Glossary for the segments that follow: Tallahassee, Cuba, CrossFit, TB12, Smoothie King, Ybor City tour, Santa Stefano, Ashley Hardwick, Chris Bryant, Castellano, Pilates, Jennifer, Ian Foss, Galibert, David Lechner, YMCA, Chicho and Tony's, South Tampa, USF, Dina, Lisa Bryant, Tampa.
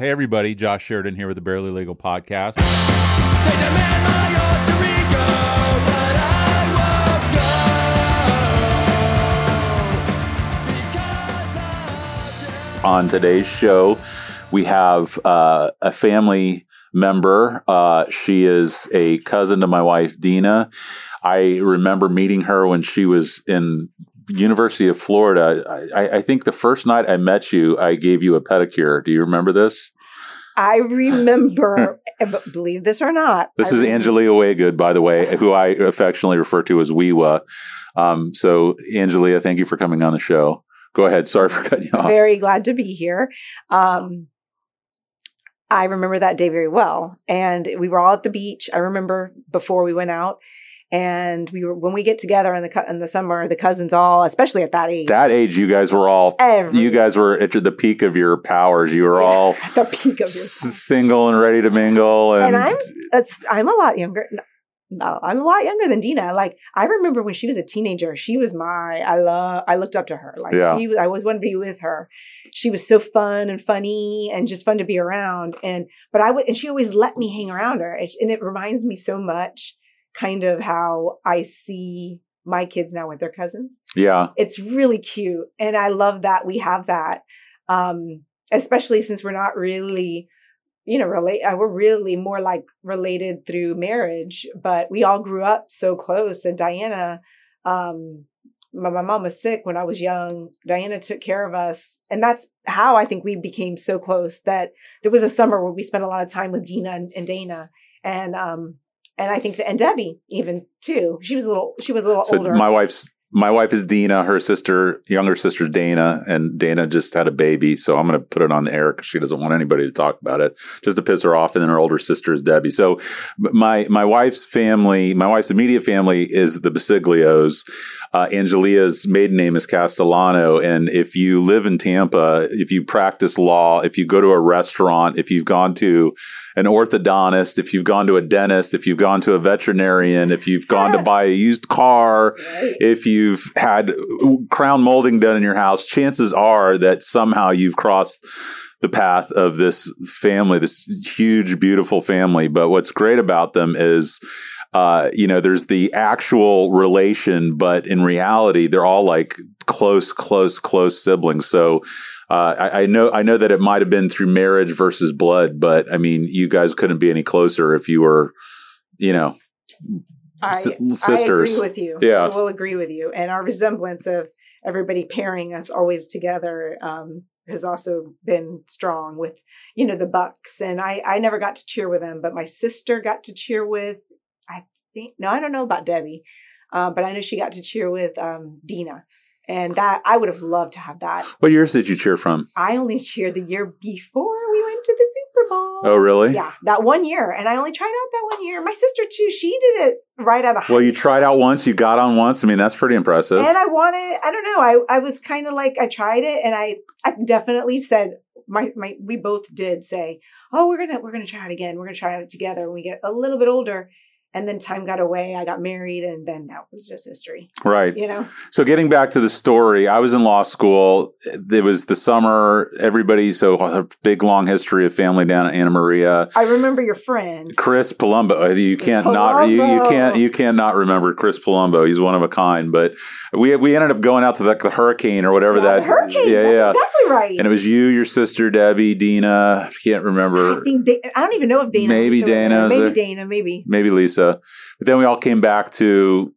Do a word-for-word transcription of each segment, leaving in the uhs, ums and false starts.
Hey, everybody. Josh Sheridan here with the Barely Legal Podcast. They demand my alter ego, but I won't go because of you. On today's show, we have uh, a family member. Uh, she is a cousin to my wife, Dina. I remember meeting her when she was in University of Florida. I, I think the first night I met you, I gave you a pedicure. Do you remember this? I remember, believe this or not. This I is Angelia Waygood, by the way, who I affectionately refer to as Weewa. Um, so, Angelia, thank you for coming on the show. Go ahead. Sorry for cutting you off. Very glad to be here. Um, I remember that day very well. And we were all at the beach. I remember before we went out. And we were, when we get together in the in the summer, the cousins all, especially at that age. That age, you guys were all, Every. you guys were at the peak of your powers. You were all the peak of your single and ready to mingle. And, and I'm, it's, I'm a lot younger. No, no, I'm a lot younger than Dina. Like, I remember when she was a teenager, she was my, I love, I looked up to her. Like, yeah. she was, I always wanted to be with her. She was so fun and funny and just fun to be around. And, but I would, and she always let me hang around her. And it reminds me so much kind of how I see my kids now with their cousins. Yeah. It's really cute. And I love that we have that, um, especially since we're not really, you know, relate. Uh, we're really more like related through marriage, but we all grew up so close. And Diana, um, my, my mom was sick when I was young. Diana took care of us. And that's how I think we became so close, that there was a summer where we spent a lot of time with Dina and, and Dana. And, um, And I think, the, and Debbie even too. She was a little. She was a little so older. My wife's. My wife is Dina. Her sister, younger sister, Dana, and Dana just had a baby. So I'm going to put it on the air because she doesn't want anybody to talk about it, just to piss her off. And then her older sister is Debbie. So my my wife's family, my wife's immediate family is the Basiglios. Uh, Angelia's maiden name is Castellano. And if you live in Tampa, if you practice law, if you go to a restaurant, if you've gone to an orthodontist, if you've gone to a dentist, if you've gone to a veterinarian, if you've gone to buy a used car, if you you've had crown molding done in your house, chances are that somehow you've crossed the path of this family, this huge, beautiful family. But what's great about them is, uh, you know, there's the actual relation, but in reality, they're all like close, close, close siblings. So uh, I, I know I know that it might have been through marriage versus blood, but I mean, you guys couldn't be any closer if you were, you know, I, sisters. I agree with you. Yeah. I will agree with you. And our resemblance of everybody pairing us always together um, has also been strong with, you know, the Bucks. And I, I never got to cheer with them, but my sister got to cheer with, I think, no, I don't know about Debbie, uh, but I know she got to cheer with um, Dina. And that, I would have loved to have that. What years did you cheer from? I only cheered the year before we went to the Super Bowl. Oh, really? Yeah, that one year. And I only tried out that one year. My sister, too, she did it right out of high school. Well, you tried out once. You got on once. I mean, that's pretty impressive. And I wanted, I don't know, I, I was kind of like, I tried it. And I, I definitely said, my my we both did say, oh, we're going to we're gonna try it again. We're going to try it together when we get a little bit older. And then time got away. I got married, and then that was just history. Right. You know. So getting back to the story, I was in law school. It was the summer. Everybody, so a big long history of family down at Anna Maria. I remember your friend Chris Palumbo. You can't Palumbo. not you, you can't you can't not remember Chris Palumbo. He's one of a kind. But we we ended up going out to the, the hurricane or whatever yeah, that hurricane. Yeah, That's yeah. Exactly right. And it was you, your sister Debbie, Dina. I can't remember. I think da- I don't even know if Dana. Maybe was Dana. Was maybe Dana. Maybe. Maybe Lisa. But then we all came back to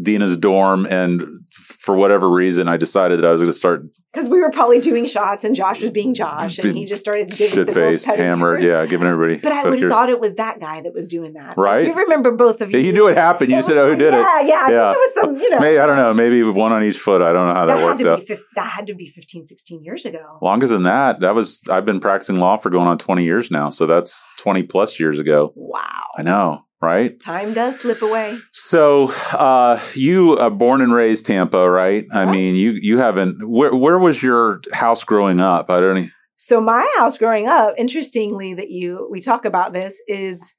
Dina's dorm, and for whatever reason, I decided that I was going to start because we were probably doing shots, and Josh was being Josh, and he just started giving shit faced, hammered, yeah, giving everybody. But I would have thought it was that guy that was doing that, right? I do remember both of you? Yeah, you knew it happened. You it said, was, "Oh, who did yeah, it?" Yeah, yeah. I think it was some, you know. Maybe, I don't know. Maybe one on each foot. I don't know how that, that worked out. Fi- that had to be fifteen, sixteen years ago. Longer than that. That was. I've been practicing law for going on twenty years now, so that's twenty plus years ago. Wow. I know. Right? Time does slip away. So, uh, you are born and raised Tampa, right? Yeah. I mean, you, you haven't, where, where was your house growing up? I don't know. So my house growing up, interestingly that you, we talk about this, is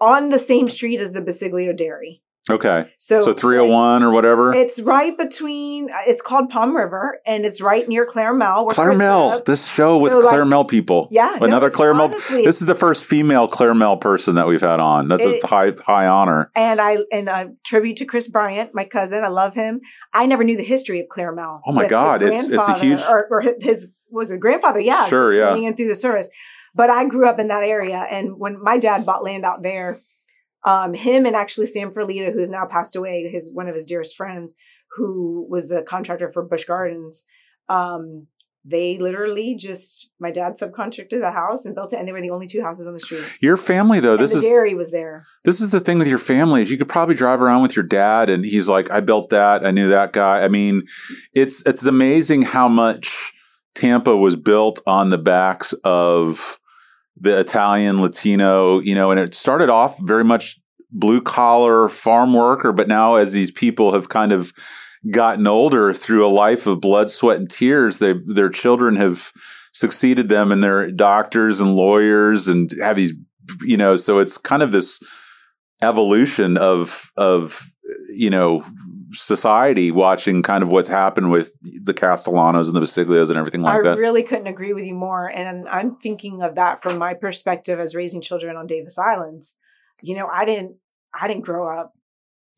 on the same street as the Basiglio Dairy. Okay. So, so three oh one or whatever? It's right between, it's called Palm River, and it's right near Clair-Mel. Clair-Mel, this show with so Clair-Mel like, people. Yeah. Another no, Clair-Mel. This is the first female Clair-Mel person that we've had on. That's it, a high high honor. And I and a tribute to Chris Bryant, my cousin. I love him. I never knew the history of Clair-Mel. Oh, my God. It's it's a huge. Or, or his, was it grandfather? Yeah. Sure, yeah. Coming in through the service. But I grew up in that area, and when my dad bought land out there, Um, him and actually Sam Ferlita, who has now passed away, his one of his dearest friends, who was a contractor for Busch Gardens, um, they literally just, my dad subcontracted the house and built it, and they were the only two houses on the street. Your family, though, and this the is dairy was there. This is the thing with your family is you could probably drive around with your dad, and he's like, "I built that. I knew that guy." I mean, it's it's amazing how much Tampa was built on the backs of the Italian, Latino, you know, and it started off very much blue collar farm worker. But now as these people have kind of gotten older through a life of blood, sweat and tears, they their children have succeeded them and they're doctors and lawyers and have these, you know, so it's kind of this evolution of, of, you know, society watching kind of what's happened with the Castellanos and the Basiglios and everything like I that. I really couldn't agree with you more. And I'm thinking of that from my perspective as raising children on Davis Islands. You know, I didn't, I didn't grow up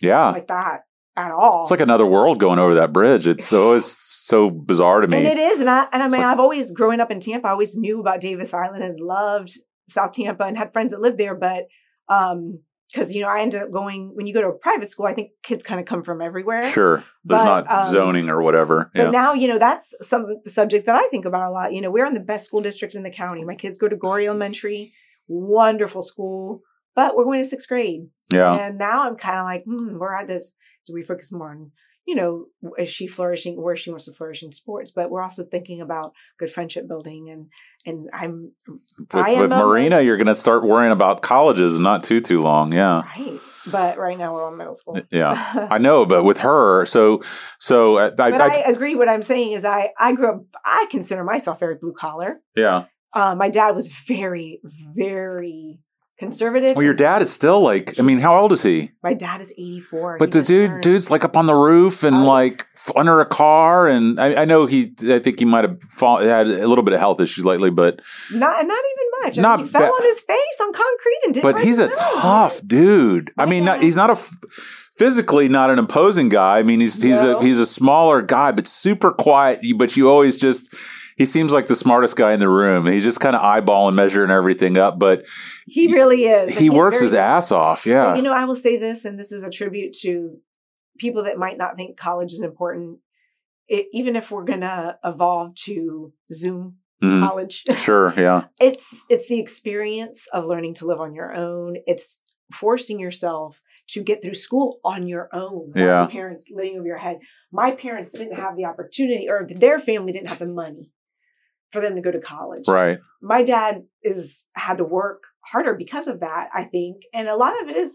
yeah. like that at all. It's like another world going over that bridge. It's always so bizarre to me. And it is. And I, and I mean, like, I've always growing up in Tampa, I always knew about Davis Island and loved South Tampa and had friends that lived there. But, um, because, you know, I ended up going, when you go to a private school, I think kids kind of come from everywhere. Sure. There's but, not um, zoning or whatever. But yeah. now, you know, that's some the subject that I think about a lot. You know, we're in the best school districts in the county. My kids go to Gore Elementary, wonderful school, but we're going to sixth grade. Yeah. And now I'm kind of like, hmm, we're at this. Do we focus more on, you know, is she flourishing, where she wants to flourish in sports? But we're also thinking about good friendship building. And and I'm with, I am with a, Marina, you're going to start worrying about colleges not too, too long. Yeah. Right. But right now we're on middle school. Yeah. I know. But with her, so, so I, I, I, I agree. What I'm saying is I, I grew up, I consider myself very blue collar. Yeah. Uh, my dad was very, very conservative. Well, your dad is still like, I mean, how old is he? My dad is eighty-four. But the dude, turned. dude's like up on the roof and oh. like under a car. And I, I know he, I think he might have fall, had a little bit of health issues lately, but. Not, not even much. Not I mean, he fell ba- on his face on concrete and didn't. But he's a nose. tough dude. Yeah. I mean, not, he's not a, physically not an imposing guy. I mean, he's, he's no. a, he's a smaller guy, but super quiet. But you always just. He seems like the smartest guy in the room. He's just kind of eyeballing, measuring everything up, but he really is. He works his ass off. Yeah. You know, I will say this, and this is a tribute to people that might not think college is important. It, even if we're going to evolve to Zoom mm-hmm. college. Sure. Yeah. It's, it's the experience of learning to live on your own. It's forcing yourself to get through school on your own. Yeah. Your parents living over your head. My parents didn't have the opportunity, or their family didn't have the money for them to go to college. Right. My dad is had to work harder because of that, I think. And a lot of it is,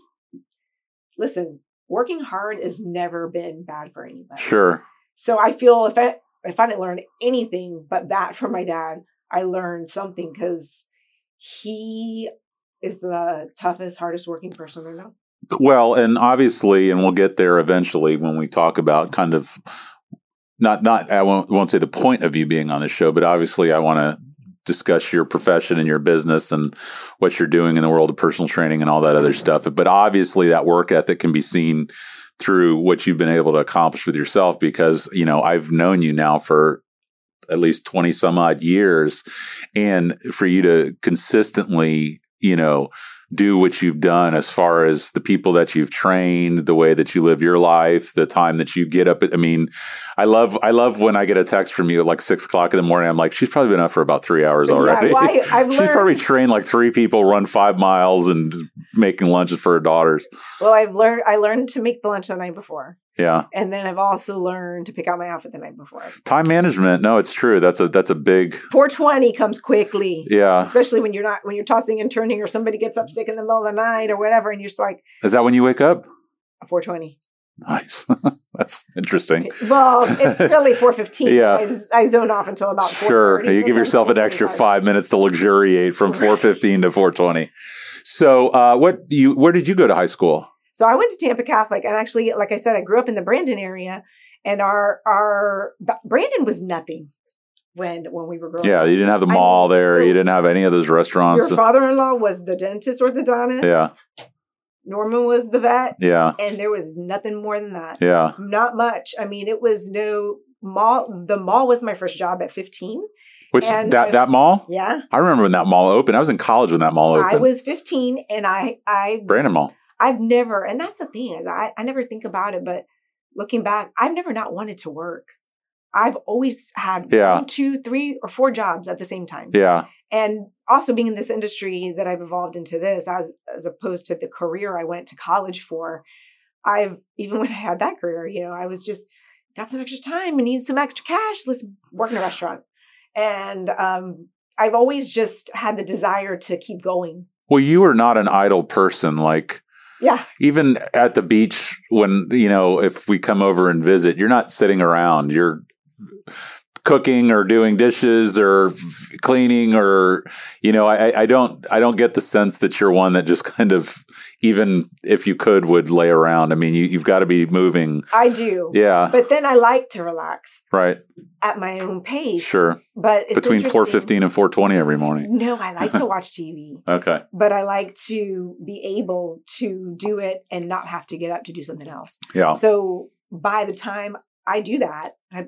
listen, working hard has never been bad for anybody. Sure. So I feel if I, if I didn't learn anything but that from my dad, I learned something because he is the toughest, hardest working person I know. Well, and obviously, and we'll get there eventually when we talk about kind of Not, not. I won't, won't say the point of you being on the show, but obviously, I want to discuss your profession and your business and what you're doing in the world of personal training and all that other stuff. But obviously, that work ethic can be seen through what you've been able to accomplish with yourself. Because you know, I've known you now for at least twenty some odd years, and for you to consistently, you know, do what you've done as far as the people that you've trained, the way that you live your life, the time that you get up. I mean, I love I love when I get a text from you at like six o'clock in the morning. I'm like, she's probably been up for about three hours already. Yeah, well, I, I've she's learned, probably trained like three people, run five miles and making lunches for her daughters. Well, I've learned I learned to make the lunch the night before. Yeah. And then I've also learned to pick out my outfit the night before. Time management. No, it's true. That's a that's a big four twenty comes quickly. Yeah. Especially when you're not when you're tossing and turning or somebody gets up sick in the middle of the night or whatever and you're just like, is that when you wake up? four twenty. Nice. That's interesting. Well, it's really four fifteen. Yeah. I, I zone off until about four thirty. Sure. You give yourself an extra five minutes to luxuriate from four fifteen to four twenty. So, uh, what you where did you go to high school? So I went to Tampa Catholic, and actually, like I said, I grew up in the Bradenton area, and our, our, Bradenton was nothing when, when we were growing yeah, up. Yeah. You didn't have the mall I, there. So you didn't have any of those restaurants. Your father-in-law was the dentist orthodontist. Yeah. Norman was the vet. Yeah. And there was nothing more than that. Yeah. Not much. I mean, it was no mall. The mall was my first job at fifteen. Which and that, that mall? Yeah. I remember when that mall opened. I was in college when that mall opened. I was fifteen and I, I, Bradenton Mall. I've never, and that's the thing is I, I never think about it, but looking back, I've never not wanted to work. I've always had yeah. one, two, three or four jobs at the same time. Yeah. And also being in this industry that I've evolved into this as, as opposed to the career I went to college for, I've, even when I had that career, you know, I was just got some extra time and need some extra cash. Let's work in a restaurant. And um, I've always just had the desire to keep going. Well, you are not an idle person. Like, yeah, even at the beach when, you know, if we come over and visit, you're not sitting around. You're cooking or doing dishes or f- cleaning or, you know, I, I don't I don't get the sense that you're one that just kind of, even if you could, would lay around. I mean, you, you've got to be moving. I do. Yeah. But then I like to relax. Right. At my own pace. Sure. But it's between four fifteen and four twenty every morning. No, I like to watch T V. Okay. But I like to be able to do it and not have to get up to do something else. Yeah. So by the time I do that, I,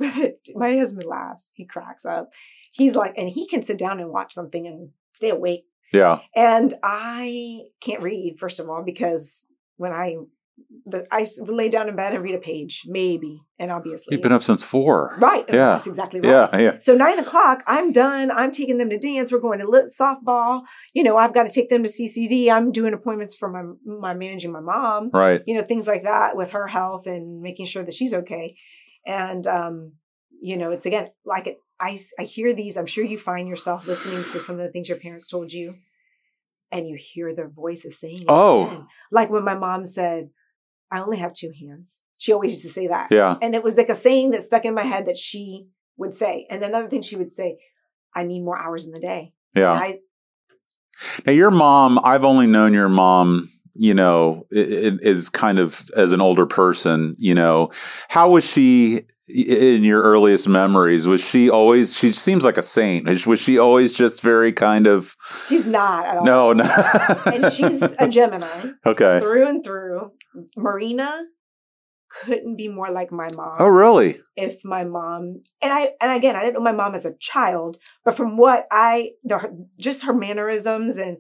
my husband laughs. He cracks up. He's like, and he can sit down and watch something and stay awake. Yeah. And I can't read, first of all, because when I the, I lay down in bed and read a page, maybe, and I'll be asleep. You've been up since four. Right. Yeah. That's exactly right. Yeah, yeah. So nine o'clock, I'm done. I'm taking them to dance. We're going to lit softball. You know, I've got to take them to C C D. I'm doing appointments for my, my managing my mom. Right. You know, things like that with her health and making sure that she's okay. And, um, you know, it's again, like it, I, I hear these, I'm sure you find yourself listening to some of the things your parents told you and you hear their voices saying, oh, again. Like when my mom said, I only have two hands. She always used to say that. Yeah. And it was like a saying that stuck in my head that she would say. And another thing she would say, I need more hours in the day. Yeah. I, now your mom, I've only known your mom, you know, is kind of as an older person, you know, how was she in your earliest memories? Was she always, she seems like a saint. Was she always just very kind of? She's not at all. No, no. And she's a Gemini. Okay. Through and through. Marina couldn't be more like my mom. Oh, really? If my mom, and I, and again, I didn't know my mom as a child, but from what I, the, just her mannerisms and,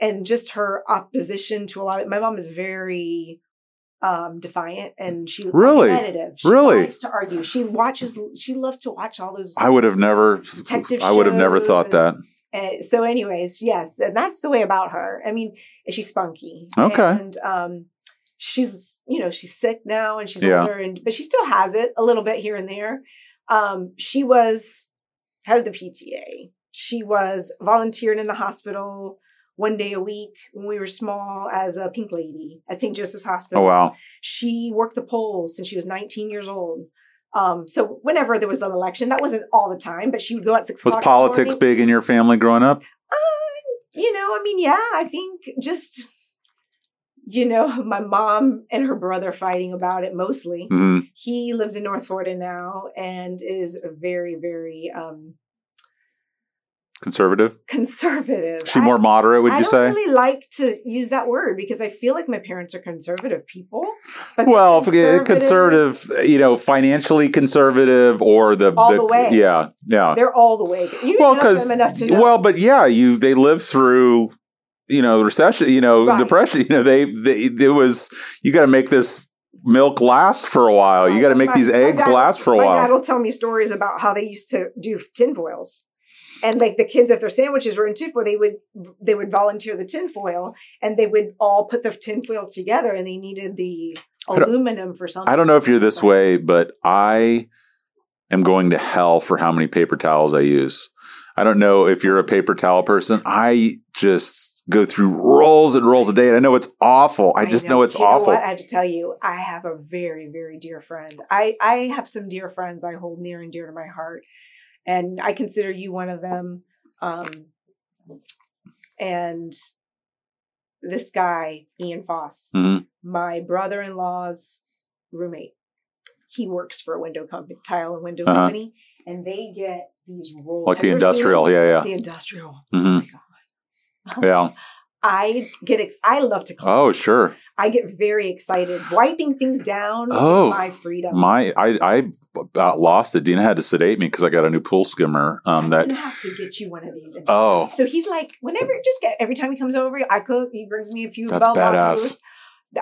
And just her opposition to a lot of, my mom is very um, defiant and she's really competitive. She really likes to argue. She watches, she loves to watch all those. I would have never, detective I would have never thought and, that. And so anyways, yes, and that's the way about her. I mean, she's spunky. Okay. And um, she's, you know, she's sick now and she's yeah. older, and but she still has it a little bit here and there. Um, she was head of the P T A. She was volunteered in the hospital one day a week when we were small as a pink lady at Saint Joseph's Hospital. Oh, wow. She worked the polls since she was nineteen years old. Um, so whenever there was an election, that wasn't all the time, but she would go at six o'clock. Was politics big in your family growing up? Uh, you know, I mean, yeah, I think just, you know, my mom and her brother fighting about it mostly. Mm-hmm. He lives in North Florida now and is very, very... Um, Conservative? Conservative. She more I, moderate, would I you say? I don't really like to use that word because I feel like my parents are conservative people. But well, conservative, conservative, you know, financially conservative or the... All the, the way. Yeah, yeah. They're all the way. You well, know them enough to know. Well, but yeah, you they lived through, you know, recession, you know, right. depression. You know, they, they it was, you got to make this milk last for a while. Right. You got to make my, these eggs dad, last for a my while. My dad will tell me stories about how they used to do tinfoils. And like the kids, if their sandwiches were in tinfoil, they would they would volunteer the tinfoil, and they would all put the tinfoils together, and they needed the aluminum for something. I don't know if you're this way, but I am going to hell for how many paper towels I use. I don't know if you're a paper towel person. I just go through rolls and rolls a day, and I know it's awful. I just I know. know it's you know awful. What? I have to tell you, I have a very, very dear friend. I, I have some dear friends I hold near and dear to my heart. And I consider you one of them. Um, and this guy, Ian Foss, mm-hmm. my brother-in-law's roommate. He works for a window company, tile and window uh-huh. company, and they get these rolls. Like the industrial, seen? yeah, yeah. The industrial. Mm-hmm. Oh, my God. Yeah. I get, ex- I love to clean. Oh, sure. I get very excited. Wiping things down oh, is my freedom. My, I, I about lost it. Dina had to sedate me because I got a new pool skimmer. Um, I'm going to have to get you one of these. Oh. So he's like, whenever, just get, every time he comes over, I cook, he brings me a few. That's badass.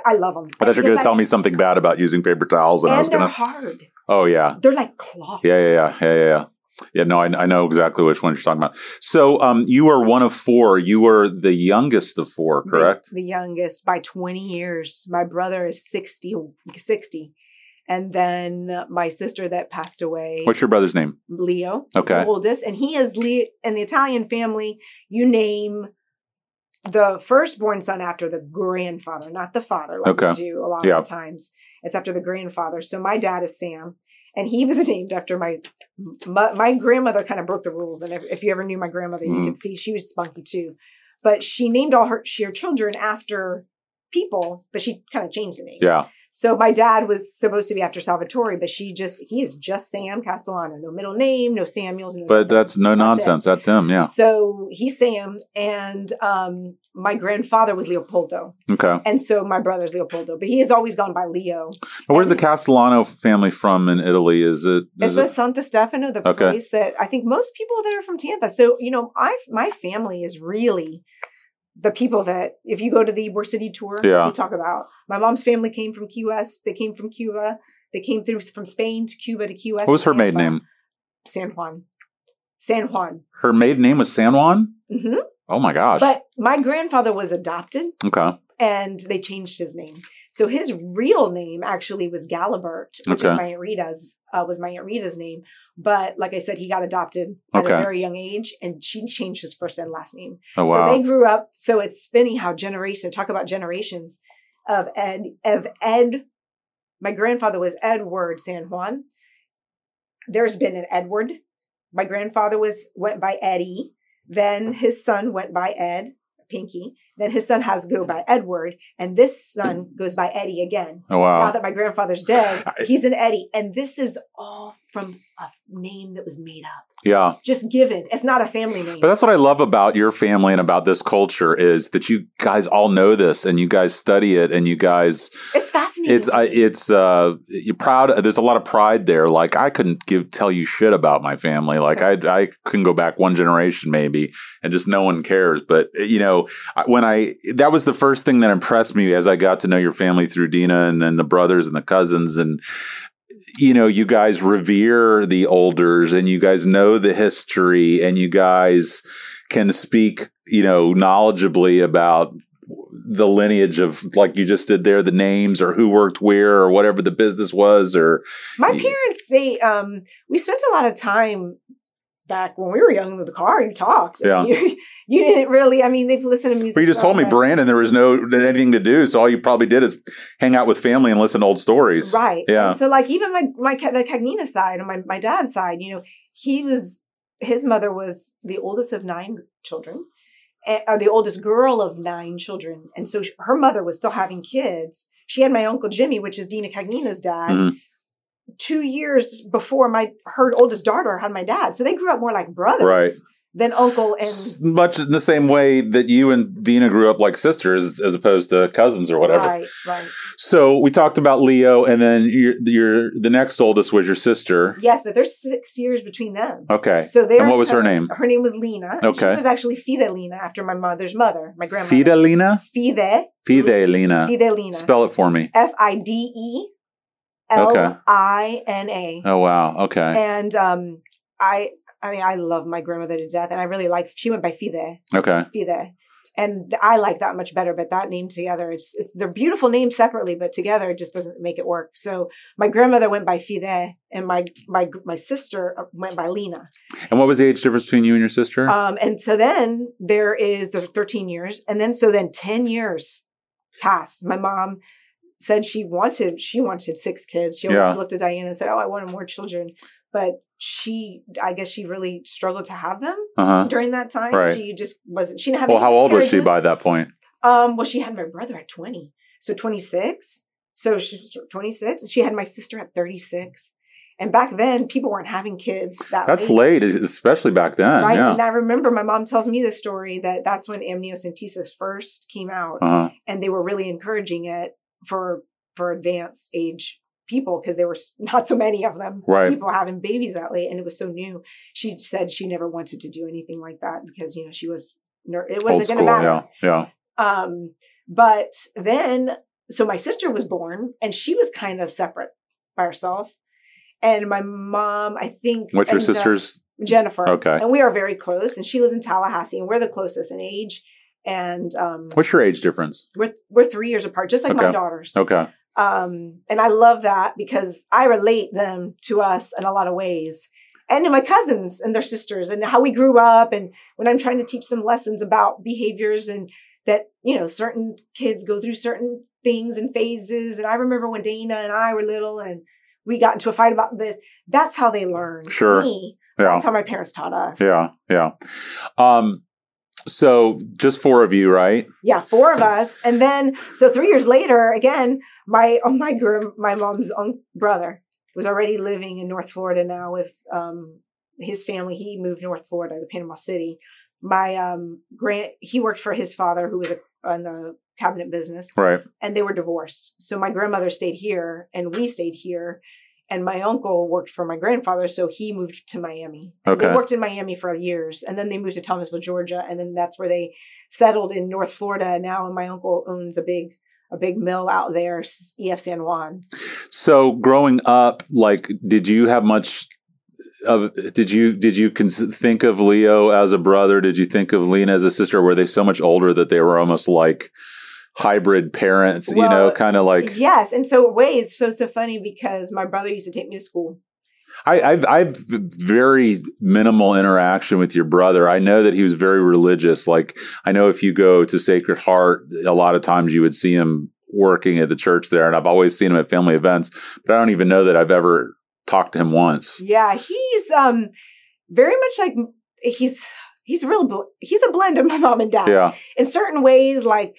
I love them. I thought you were going to tell me something bad about using paper towels. And, and I was going to. They're hard. Oh, yeah. They're like cloth. Yeah, yeah, yeah, yeah, yeah. yeah. Yeah, no, I, I know exactly which one you're talking about. So um, you are one of four. You were the youngest of four, correct? The, the youngest by twenty years. My brother is sixty. And then my sister that passed away. What's your brother's name? Leo. He's okay. The oldest. And he is Leo. In the Italian family, you name the firstborn son after the grandfather, not the father, like okay. you do a lot yeah. of times. It's after the grandfather. So my dad is Sam. And he was named after my, my, my grandmother kind of broke the rules. And if, if you ever knew my grandmother, you mm. could see she was spunky too. But she named all her, she, her children after people, but she kind of changed the name. Yeah. So my dad was supposed to be after Salvatore, but she just, he is just Sam Castellano. No middle name, no Samuels. No but nothing. That's no that's nonsense. It. That's him. Yeah. So he's Sam. And um, my grandfather was Leopoldo. Okay. And so my brother's Leopoldo, but he has always gone by Leo. Well, where's the Castellano family from in Italy? Is it? Is it's it? Santa Stefano, the okay. place that I think most people that are from Tampa. So, you know, I my family is really... The people that, if you go to the Ybor City tour, yeah. we talk about. My mom's family came from Key West. They came from Cuba. They came through from Spain to Cuba to Key West. What was her Tampa. maiden name? San Juan. San Juan. Her maiden name was San Juan? Mm-hmm. Oh, my gosh. But my grandfather was adopted. Okay. And they changed his name. So his real name actually was Galibert, which okay. is my Aunt Rita's, uh, was my Aunt Rita's name. But like I said, he got adopted at okay. a very young age, and she changed his first and last name. Oh, wow. So they grew up. So it's funny how generation, talk about generations of Ed, of Ed. My grandfather was Edward San Juan. There's been an Edward. My grandfather was went by Eddie. Then his son went by Ed. Pinky. Then his son has to go by Edward, and this son goes by Eddie again. Oh, wow. Now that my grandfather's dead, he's an Eddie. And this is all from a name that was made up. Yeah. Just given. It's not a family name. But that's what I love about your family and about this culture is that you guys all know this, and you guys study it, and you guys... It's fascinating. It's, I, it's uh, you're proud. There's a lot of pride there. Like, I couldn't give tell you shit about my family. Like, I, I couldn't go back one generation maybe, and just no one cares. But, you know, when I, that was the first thing that impressed me as I got to know your family through Dina and then the brothers and the cousins. And, you know, you guys revere the elders, and you guys know the history, and you guys can speak, you know, knowledgeably about the lineage of, like you just did there, the names or who worked where or whatever the business was. Or my parents, they, um, we spent a lot of time back when we were young in the car, you talked. Yeah. You, you didn't really, I mean, they've listened to music. But you just told me, Brandon, there was no anything to do. So all you probably did is hang out with family and listen to old stories. Right. Yeah. And so like even my, my the Cagnina side and my, my dad's side, you know, he was, his mother was the oldest of nine children, or the oldest girl of nine children. And so her mother was still having kids. She had my Uncle Jimmy, which is Dina Cagnina's dad. Mm-hmm. Two years before my her oldest daughter had my dad. So they grew up more like brothers right. than uncle. And much in the same way that you and Dina grew up like sisters as opposed to cousins or whatever. Right, right. So we talked about Leo, and then your, your the next oldest was your sister. Yes, but there's six years between them. Okay. So they and what was her name? Her name was Lena. Okay. She was actually Fide Lena after my mother's mother, my grandmother. Fide Lena? Fide. Fide Lena. Fide Lena. Spell it for me. F I D E L I N A Okay. Oh, wow. Okay. And um, I I mean, I love my grandmother to death, and I really like, she went by Fide. Okay. Fide. And I like that much better, but that name together, it's, it's they're beautiful names separately, but together it just doesn't make it work. So my grandmother went by Fide, and my my my sister went by Lena. And what was the age difference between you and your sister? Um, and so then there is the thirteen years, and then so then ten years passed. My mom said she wanted she wanted six kids. She always yeah. looked at Diana and said, "Oh, I wanted more children," but she, I guess, she really struggled to have them uh-huh. during that time. Right. She just wasn't. She didn't have. Well, how old was she by that point? Um, well, she had my brother at twenty. So twenty-six. So she's twenty-six. She had my sister at thirty-six. And back then, people weren't having kids that That's late. late, especially back then. Right? Yeah. And I remember my mom tells me this story, that that's when amniocentesis first came out. Uh-huh. And they were really encouraging it for for advanced age people, because there were not so many of them, right. people having babies that late. And it was so new. She said she never wanted to do anything like that because, you know, she was, it wasn't going to matter. Yeah, yeah. Um, but then, so my sister was born and she was kind of separate by herself. And my mom, I think. What's your sister's? Jennifer. Okay. And we are very close. And she lives in Tallahassee. And we're the closest in age. And. Um, What's your age difference? We're we're three years apart, just like okay. my daughters. Okay. Um, and I love that because I relate them to us in a lot of ways. And to my cousins and their sisters and how we grew up. And when I'm trying to teach them lessons about behaviors and that, you know, certain kids go through certain things and phases. And I remember when Dana and I were little and. We got into a fight about this. That's how they learned. Sure. Me. Yeah. That's how my parents taught us. Yeah. Yeah. Um, so just four of you, right? Yeah. Four of us. And then, so three years later, again, my, oh my, my mom's own brother was already living in North Florida now with, um, his family. He moved North Florida to Panama City. My, um, grand, he worked for his father who was a, on the cabinet business. Right. And they were divorced. So my grandmother stayed here and we stayed here. And my uncle worked for my grandfather. So he moved to Miami. Okay. They worked in Miami for years. And then they moved to Thomasville, Georgia. And then that's where they settled in North Florida. Now my uncle owns a big, a big mill out there, E F San Juan. So growing up, like, did you have much... Of, did you did you cons- think of Leo as a brother? Did you think of Lena as a sister? Were they so much older that they were almost like hybrid parents, well, you know, kind of like... Yes, in so ways. So, so funny because my brother used to take me to school. I, I've, I've very minimal interaction with your brother. I know that he was very religious. Like, I know if you go to Sacred Heart, a lot of times you would see him working at the church there. And I've always seen him at family events, but I don't even know that I've ever... talked to him once. Yeah, he's um, very much like he's he's a real bl- he's a blend of my mom and dad. Yeah. In certain ways, like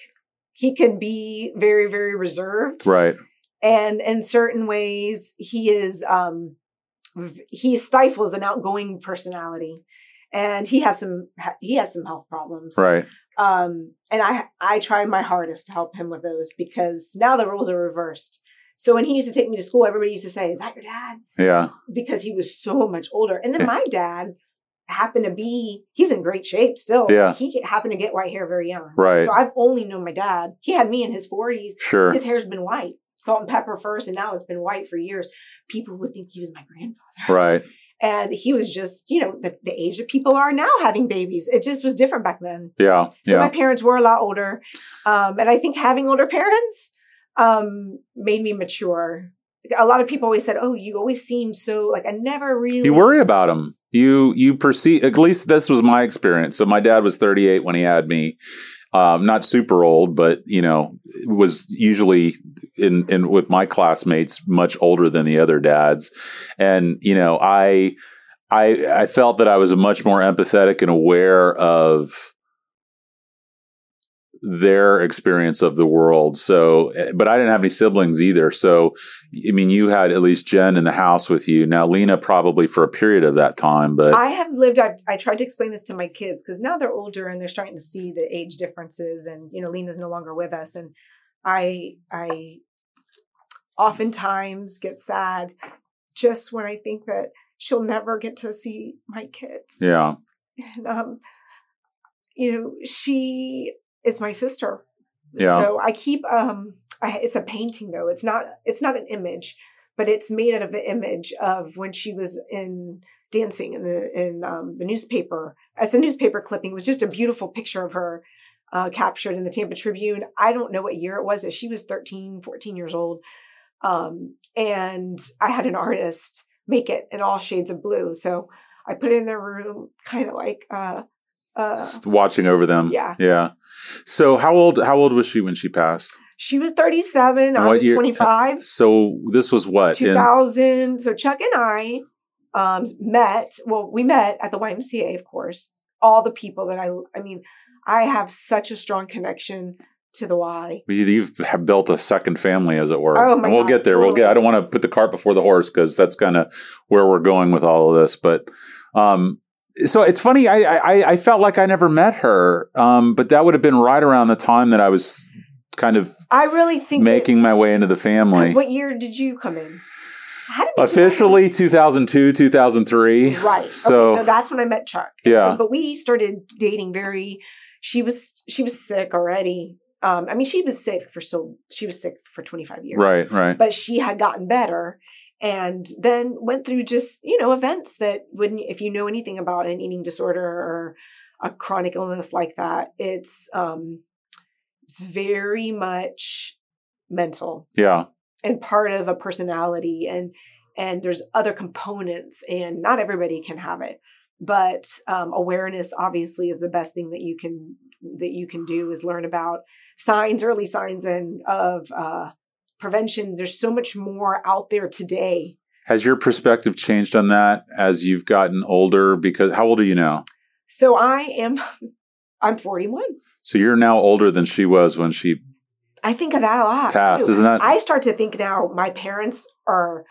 he could be very very reserved, right? And in certain ways, he is um, he stifles an outgoing personality, and he has some he has some health problems, right? Um, and I I try my hardest to help him with those because now the roles are reversed. So when he used to take me to school, everybody used to say, is that your dad? Yeah. Because he was so much older. And then my dad happened to be, he's in great shape still. Yeah. He happened to get white hair very young. Right. So I've only known my dad. He had me in his forties. Sure. His hair's been white, salt and pepper first, and now it's been white for years. People would think he was my grandfather. Right. And he was just, you know, the, the age that people are now having babies. It just was different back then. Yeah. So yeah. My parents were a lot older. Um, and I think having older parents... Um, made me mature. A lot of people always said, "Oh, you always seem so like I never really." You worry about them. You you perceive. At least this was my experience. So my dad was thirty-eight when he had me. Um, not super old, but you know, was usually in in with my classmates much older than the other dads. And you know, I I I felt that I was much more empathetic and aware of their experience of the world. So, but I didn't have any siblings either. So, I mean, you had at least Jen in the house with you. Now, Lena probably for a period of that time, but I have lived, I, I tried to explain this to my kids because now they're older and they're starting to see the age differences and, you know, Lena's no longer with us. And I, I oftentimes get sad just when I think that she'll never get to see my kids. Yeah. And, um, you know, she, it's my sister. Yeah. So I keep, um, I, it's a painting though. It's not, it's not an image, but it's made out of an image of when she was in dancing in the, in um, the newspaper. It's a newspaper clipping. It was just a beautiful picture of her uh, captured in the Tampa Tribune. I don't know what year it was. She was thirteen, fourteen years old. Um, and I had an artist make it in all shades of blue. So I put it in their room, kind of like, uh, Uh, Just watching over them. Yeah. Yeah. So how old how old was she when she passed? She was thirty-seven. I was twenty-five. So this was what? two thousand. In- so Chuck and I um, met. Well, we met at the Y M C A, of course. All the people that I, I mean, I have such a strong connection to the Y. You have built a second family, as it were. Oh my and we'll God, get there. Totally. We'll get. I don't want to put the cart before the horse because that's kind of where we're going with all of this. But um, so it's funny. I, I I felt like I never met her, um, but that would have been right around the time that I was kind of. I really think making that, my way into the family. What year did you come in? Officially two thousand two, two thousand three. Right. So, okay, so that's when I met Chuck. Yeah. So, but we started dating very. She was she was sick already. Um, I mean, she was sick for so she was sick for twenty-five years. Right, right. But she had gotten better, and then went through just you know events that wouldn't. If you know anything about an eating disorder or a chronic illness like that, it's um, it's very much mental. Yeah. And part of a personality, and and there's other components, and not everybody can have it. But um, awareness, obviously, is the best thing that you can that you can do is learn about signs, early signs, and of uh, prevention. There's so much more out there today. Has your perspective changed on that as you've gotten older? Because how old are you now? So I am. I'm forty-one. So you're now older than she was when she. I think of that a lot. Passed, too. Isn't that? I start to think now. My parents are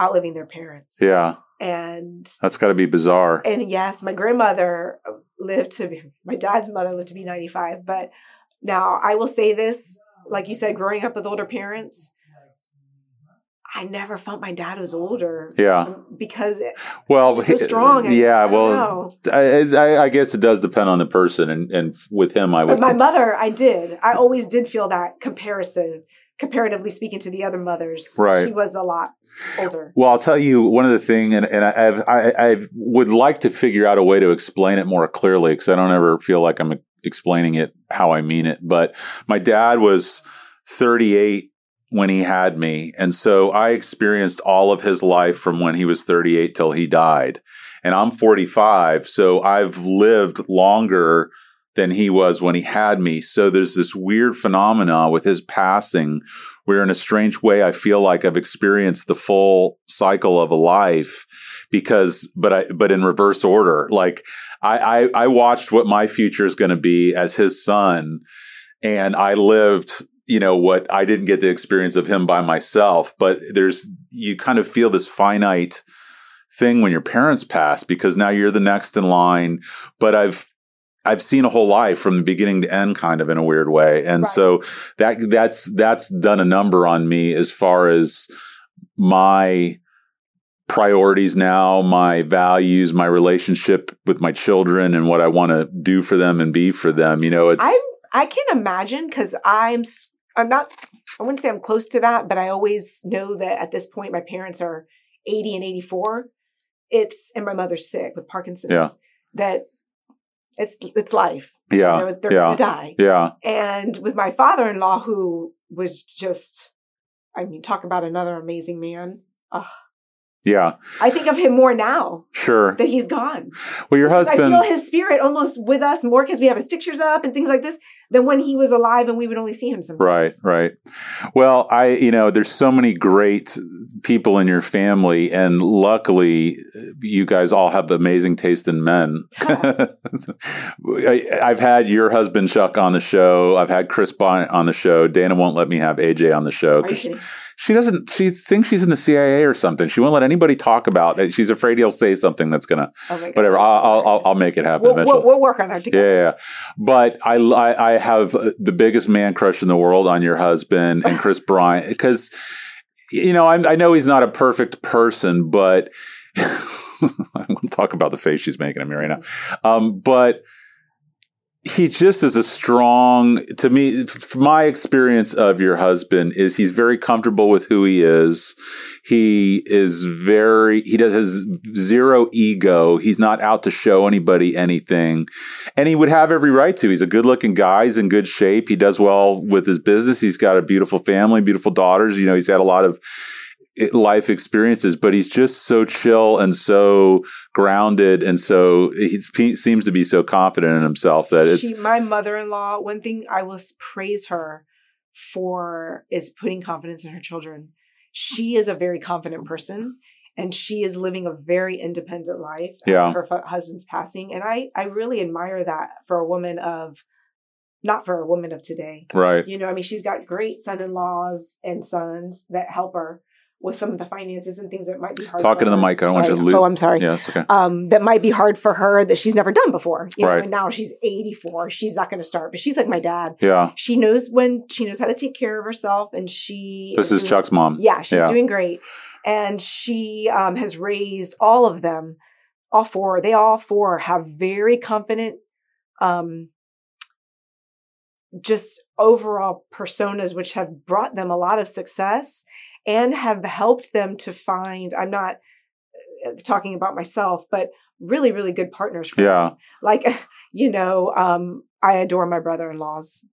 outliving their parents. Yeah. And that's got to be bizarre. And yes, my grandmother lived to be, my dad's mother lived to be ninety-five. But now I will say this, like you said, growing up with older parents, I never felt my dad was older. Yeah. Because it, well, was so strong. And yeah. I well, I, I, I guess it does depend on the person. And, and with him, I would. But my mother, I did. I always did feel that comparison. Comparatively speaking to the other mothers, right. She was a lot older. Well, I'll tell you one of the thing, and, and I, I've, I, I would like to figure out a way to explain it more clearly because I don't ever feel like I'm explaining it how I mean it. But my dad was thirty-eight when he had me. And so I experienced all of his life from when he was thirty-eight till he died. And I'm forty-five. So I've lived longer than he was when he had me. So there's this weird phenomena with his passing where in a strange way, I feel like I've experienced the full cycle of a life because, but I, but in reverse order, like I, I, I watched what my future is going to be as his son. And I lived, you know, what I didn't get the experience of him by myself, but there's, you kind of feel this finite thing when your parents pass because now you're the next in line, but I've, I've seen a whole life from the beginning to end kind of in a weird way. And right. So that that's that's done a number on me as far as my priorities now, my values, my relationship with my children and what I want to do for them and be for them. You know, it's I I can imagine because I'm I'm not I wouldn't say I'm close to that, but I always know that at this point my parents are eighty and eighty-four. It's and my mother's sick with Parkinson's. Yeah. That It's it's life. Yeah. You know, they're yeah, going to die. Yeah. And with my father-in-law, who was just, I mean, talk about another amazing man. Ugh. Yeah. I think of him more now. Sure. That he's gone. Well, your because husband. I feel his spirit almost with us more because we have his pictures up and things like this than when he was alive and we would only see him sometimes. Right, right. Well, I, you know, there's so many great people in your family, and luckily, you guys all have amazing taste in men. Huh. I, I've had your husband, Chuck, on the show. I've had Chris Bryant on the show. Dana won't let me have A J on the show. She, she doesn't, she thinks she's in the C I A or something. She won't let anybody talk about it. She's afraid he'll say something that's going to, oh whatever, I'll, I'll, I'll make it happen we'll, eventually. We'll, we'll work on that together. Yeah, yeah. But I, I, I have the biggest man crush in the world on your husband and Chris Bryant because, you know, I'm, I know he's not a perfect person, but I want to talk about the face she's making at me right now. Um, but he just is a strong, to me, from my experience of your husband is he's very comfortable with who he is. He is very, he does has zero ego. He's not out to show anybody anything. And he would have every right to. He's a good looking guy. He's in good shape. He does well with his business. He's got a beautiful family, beautiful daughters. You know, he's had a lot of life experiences, but he's just so chill and so grounded, and so he's, he seems to be so confident in himself that it's she, my mother-in-law. One thing I will praise her for is putting confidence in her children. She is a very confident person, and she is living a very independent life. Yeah, her husband's passing, and I I really admire that for a woman of not for a woman of today. Right. You know, I mean, she's got great son-in-laws and sons that help her with some of the finances and things that might be hard. Talking to the mic, I don't want you to lose. Oh, I'm sorry. Yeah, it's okay. Um, that might be hard for her that she's never done before. You know, right. And now she's eighty-four. She's not going to start, but she's like my dad. Yeah. She knows when she knows how to take care of herself, and she. This is Chuck's mom. Yeah, she's yeah. doing great, and she um, has raised all of them. All four. They all four have very confident, um, just overall personas, which have brought them a lot of success. And have helped them to find, I'm not talking about myself, but really, really good partners for yeah. them. Like, you know, um, I adore my brother-in-laws.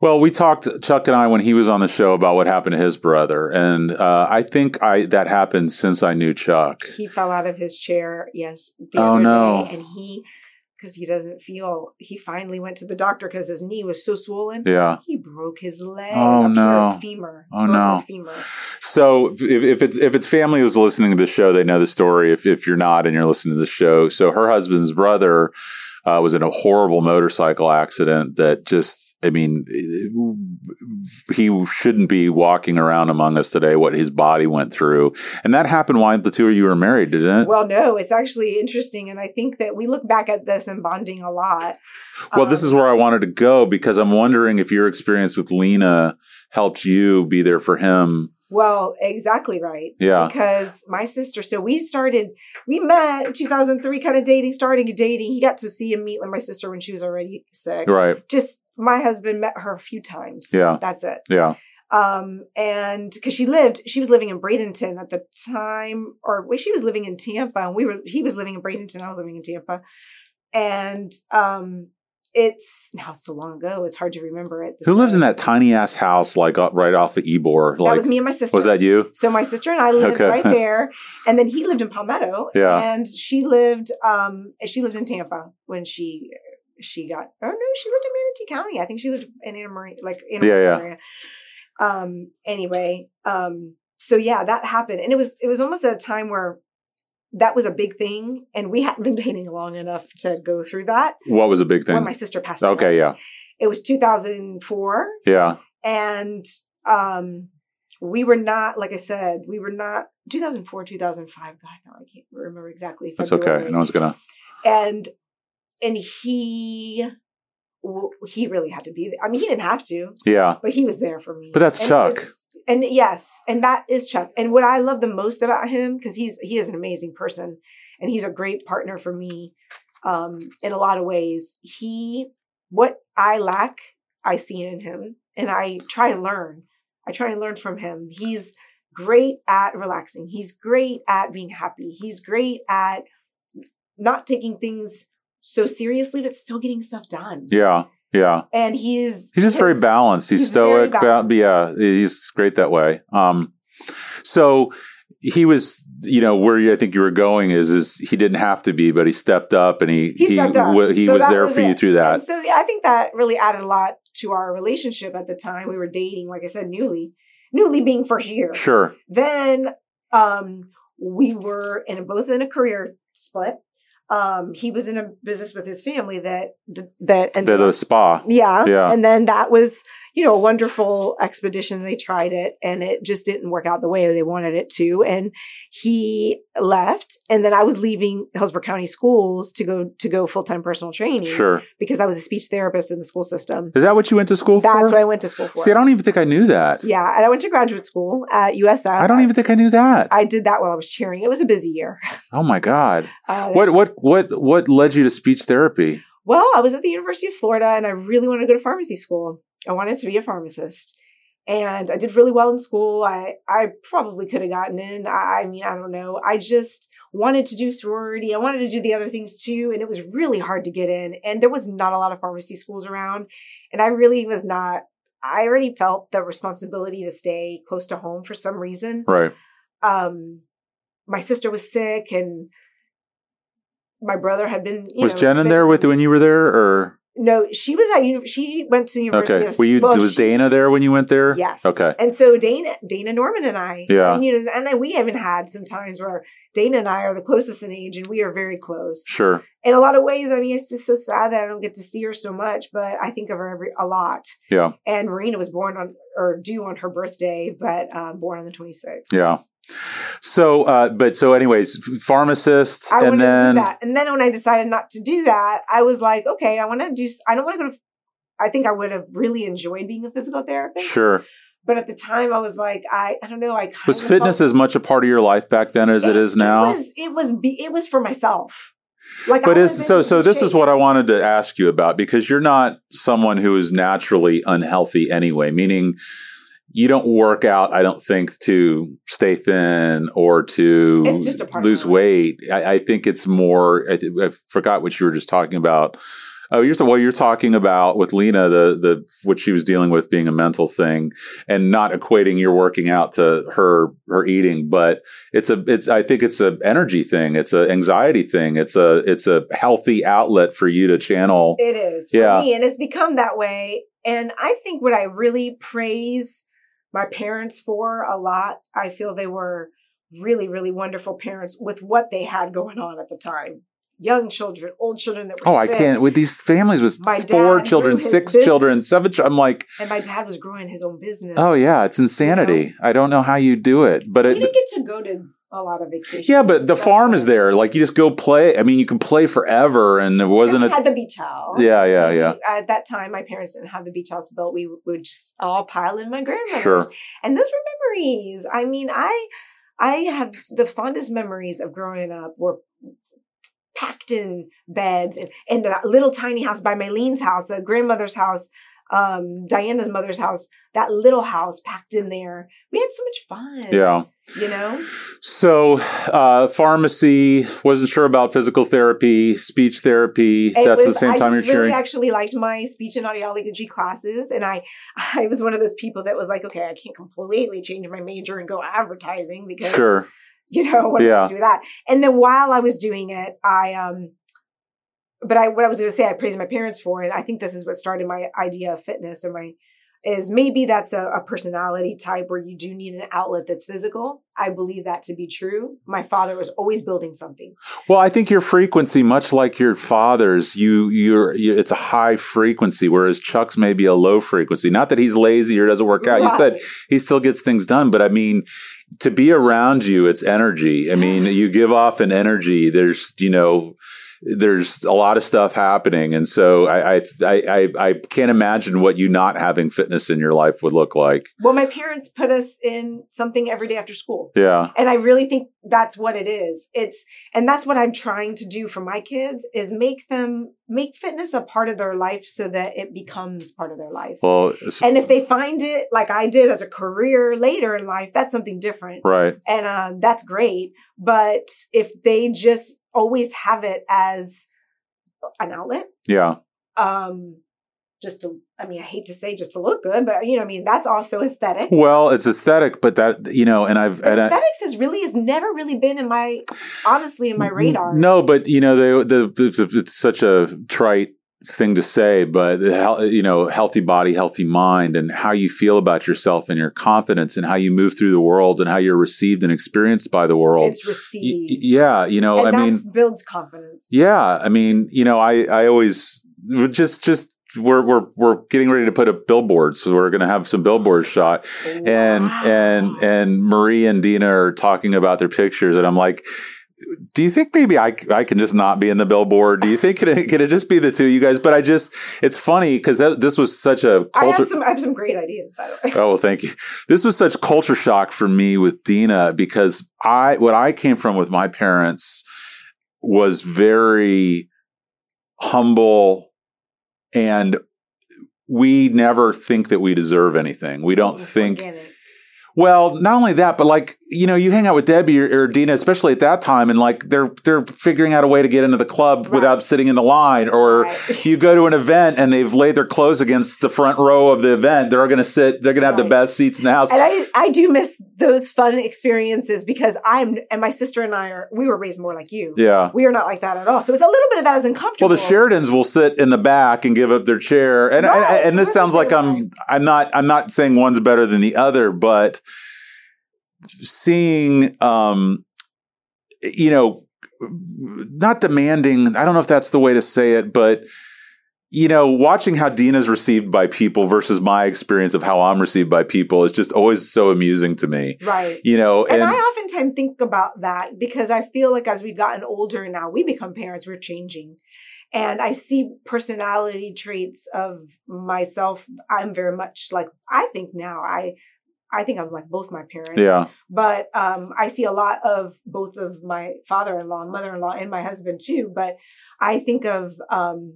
Well, we talked, Chuck and I, when he was on the show about what happened to his brother. And uh, I think I that happened since I knew Chuck. He fell out of his chair, yes, the oh, other no. day. And he, because he doesn't feel, he finally went to the doctor because his knee was so swollen. Yeah. He broke his leg. Oh, no. Femur. Oh, no. Femur. So if, if it's if it's family who's listening to the show, they know the story. If if you're not and you're listening to the show. So her husband's brother uh, was in a horrible motorcycle accident that just, I mean, he shouldn't be walking around among us today, what his body went through. And that happened while the two of you were married, didn't it? Well, no, it's actually interesting. And I think that we look back at this and bonding a lot. Well, um, this is where I wanted to go, because I'm wondering if your experience with Lena helped you be there for him. Well, exactly right. Yeah. Because my sister, so we started, we met in two thousand three, kind of dating, starting dating. He got to see and meet my sister when she was already sick. Right. Just my husband met her a few times. Yeah. That's it. Yeah. Um, and because she lived, she was living in Bradenton at the time, or wait, she was living in Tampa, and we were, he was living in Bradenton. I was living in Tampa. And, um, It's now so long ago. It's hard to remember it. Who lived in that tiny ass house, like right off of Ebor? Like, that was me and my sister. Was that you? So my sister and I lived okay. right there, and then he lived in Palmetto. Yeah, and she lived. Um, she lived in Tampa when she she got. Oh no, she lived in Manatee County. I think she lived in Anna Maria, like Anna Maria. Yeah, Maria. yeah. Um. Anyway. Um. So yeah, that happened, and it was it was almost at a time where. That was a big thing, and we hadn't been dating long enough to go through that. What was a big thing? When my sister passed away. Okay, yeah. It was two thousand four. Yeah. And um, we were not, like I said, we were not, two thousand four, two thousand five. God, no, I can't remember exactly. That's okay. No one's going to. And and he... he really had to be there. I mean, he didn't have to. Yeah. But he was there for me. But that's and Chuck. Was, and yes, and that is Chuck. And what I love the most about him, because he's he is an amazing person, and he's a great partner for me um, in a lot of ways. He, what I lack, I see in him, and I try and learn. I try and learn from him. He's great at relaxing. He's great at being happy. He's great at not taking things so seriously, but still getting stuff done. Yeah, yeah. And he's... He's just his, very balanced. He's, he's stoic. Balanced. Yeah, he's great that way. Um, so he was, you know, where you, I think you were going is is he didn't have to be, but he stepped up and he he, he, w- he so was there was for it. You through that. And so yeah, I think that really added a lot to our relationship at the time. We were dating, like I said, newly. Newly being first year. Sure. Then um, we were in a, both in a career split. Um, he was in a business with his family that, that, and the spa. Yeah. yeah. And then that was, you know, a wonderful expedition. They tried it and it just didn't work out the way they wanted it to. And he left. And then I was leaving Hillsborough County schools to go, to go full-time personal training. Sure. Because I was a speech therapist in the school system. Is that what you went to school for? That's what I went to school for. See, I don't even think I knew that. Yeah. And I went to graduate school at U S F. I don't even think I knew that. I did that while I was cheering. It was a busy year. Oh my God. uh, what, what, What what led you to speech therapy? Well, I was at the University of Florida and I really wanted to go to pharmacy school. I wanted to be a pharmacist. And I did really well in school. I, I probably could have gotten in. I, I mean, I don't know. I just wanted to do sorority. I wanted to do the other things too. And it was really hard to get in. And there was not a lot of pharmacy schools around. And I really was not, I already felt the responsibility to stay close to home for some reason. Right. Um, my sister was sick and my brother had been, you was know, Jen in sick. There with when you were there, or no? She was at she went to University. Okay, of, were you? Well, was she, Dana there when you went there? Yes. Okay. And so Dana, Dana Norman, and I, yeah, and, you know, and I, we even had some times where Dana and I are the closest in age, and we are very close. Sure. In a lot of ways, I mean, it's just so sad that I don't get to see her so much, but I think of her every a lot. Yeah. And Marina was born on, or due on her birthday, but um, born on the twenty-sixth. Yeah. So, uh, but so anyways, pharmacist, I and then... do that. And then when I decided not to do that, I was like, okay, I want to do, I don't want to go to, I think I would have really enjoyed being a physical therapist. Sure. But at the time, I was like, I, I don't know. I kind was of fitness felt, as much a part of your life back then as it, it is now. It was, it was, it was for myself. Like, but is so. So this is what I wanted to ask you about, because you're not someone who is naturally unhealthy anyway. Meaning, you don't work out, I don't think, to stay thin or to lose weight. I, I think it's more. I, th- I forgot what you were just talking about. Oh, you're so, well, you're talking about with Lena, the, the, what she was dealing with being a mental thing, and not equating your working out to her, her eating, but it's a, it's, I think it's an energy thing. It's an anxiety thing. It's a, it's a healthy outlet for you to channel. It is. Yeah. For me, and it's become that way. And I think what I really praise my parents for a lot, I feel they were really, really wonderful parents with what they had going on at the time. Young children, old children that were oh, sick. I can't. With these families with four children, six business. children, seven children. I'm like... And my dad was growing his own business. Oh, yeah. It's insanity. You know? I don't know how you do it. But we it, didn't get to go to a lot of vacations. Yeah, but the farm like is there. Like, you just go play. I mean, you can play forever. And there wasn't and we a... had the beach house. Yeah, yeah, yeah. We, at that time, my parents didn't have the beach house built. We would just all pile in my grandmother's. Sure. And those were memories. I mean, I, I have the fondest memories of growing up were... packed in beds and, and that little tiny house by Mayleen's house, the grandmother's house, um, Diana's mother's house, that little house packed in there. We had so much fun. Yeah. You know? So, uh, pharmacy, wasn't sure about physical therapy, speech therapy. It That's was, the same I time you're really sharing. I actually liked my speech and audiology classes. And I, I was one of those people that was like, okay, I can't completely change my major and go advertising because... Sure. You know, what yeah. I do that. And then while I was doing it, I, um, but I, what I was going to say, I praised my parents for it. I think this is what started my idea of fitness and my, is maybe that's a, a personality type where you do need an outlet that's physical. I believe that to be true. My father was always building something. Well, I think your frequency, much like your father's, you you're you, it's a high frequency, whereas Chuck's may be a low frequency. Not that he's lazy or doesn't work out. Right. You said he still gets things done, but I mean, to be around you, it's energy. I mean, you give off an energy. There's, you know, there's a lot of stuff happening. And so I, I, I, I can't imagine what you not having fitness in your life would look like. Well, my parents put us in something every day after school. Yeah. And I really think that's what it is. It's, and that's what I'm trying to do for my kids is make them, make fitness a part of their life so that it becomes part of their life. Well, and if they find it like I did as a career later in life, that's something different. Right. And uh, that's great. But if they just always have it as an outlet. Yeah. Um, just to, I mean, I hate to say just to look good, but you know, I mean, that's also aesthetic. Well, it's aesthetic, but that, you know, and I've, and aesthetics I, has really, has never really been in my, honestly, in my radar. No, but you know, they, the, the, it's such a trite thing to say, but you know, healthy body, healthy mind, and how you feel about yourself and your confidence and how you move through the world and how you're received and experienced by the world. It's received. Y- yeah. You know, and I mean, builds confidence. Yeah. I mean, you know, I, I always just, just, we're, we're, we're getting ready to put up billboards. So we're going to have some billboards shot. Wow. and, and, and Marie and Dina are talking about their pictures. And I'm like, do you think maybe I, I can just not be in the billboard? Do you think, can it, can it just be the two of you guys? But I just, it's funny because this was such a culture. I have, some, I have some great ideas, by the way. Oh, well, thank you. This was such culture shock for me with Dina because I, what I came from with my parents was very humble, and we never think that we deserve anything. We don't think. Well, not only that, but like, you know, you hang out with Debbie or, or Dina, especially at that time, and like they're they're figuring out a way to get into the club right. without sitting in the line. Or right. you go to an event and they've laid their clothes against the front row of the event. They're going to sit. They're going to have right. the best seats in the house. And I, I do miss those fun experiences because I'm and my sister and I are we were raised more like you. Yeah, we are not like that at all. So it's a little bit of that is uncomfortable. Well, the Sheridans will sit in the back and give up their chair. And right. and, and this sounds like I'm I'm not I'm not saying one's better than the other, but. Seeing um, you know, not demanding. I don't know if that's the way to say it, but, you know, watching how Dina's received by people versus my experience of how I'm received by people is just always so amusing to me. Right. You know, and, and I oftentimes think about that because I feel like as we've gotten older now, we become parents, we're changing. And I see personality traits of myself. I'm very much like, I think now I, I think I'm like both my parents. Yeah. But um, I see a lot of both of my father-in-law, mother-in-law, and my husband too. But I think of, um,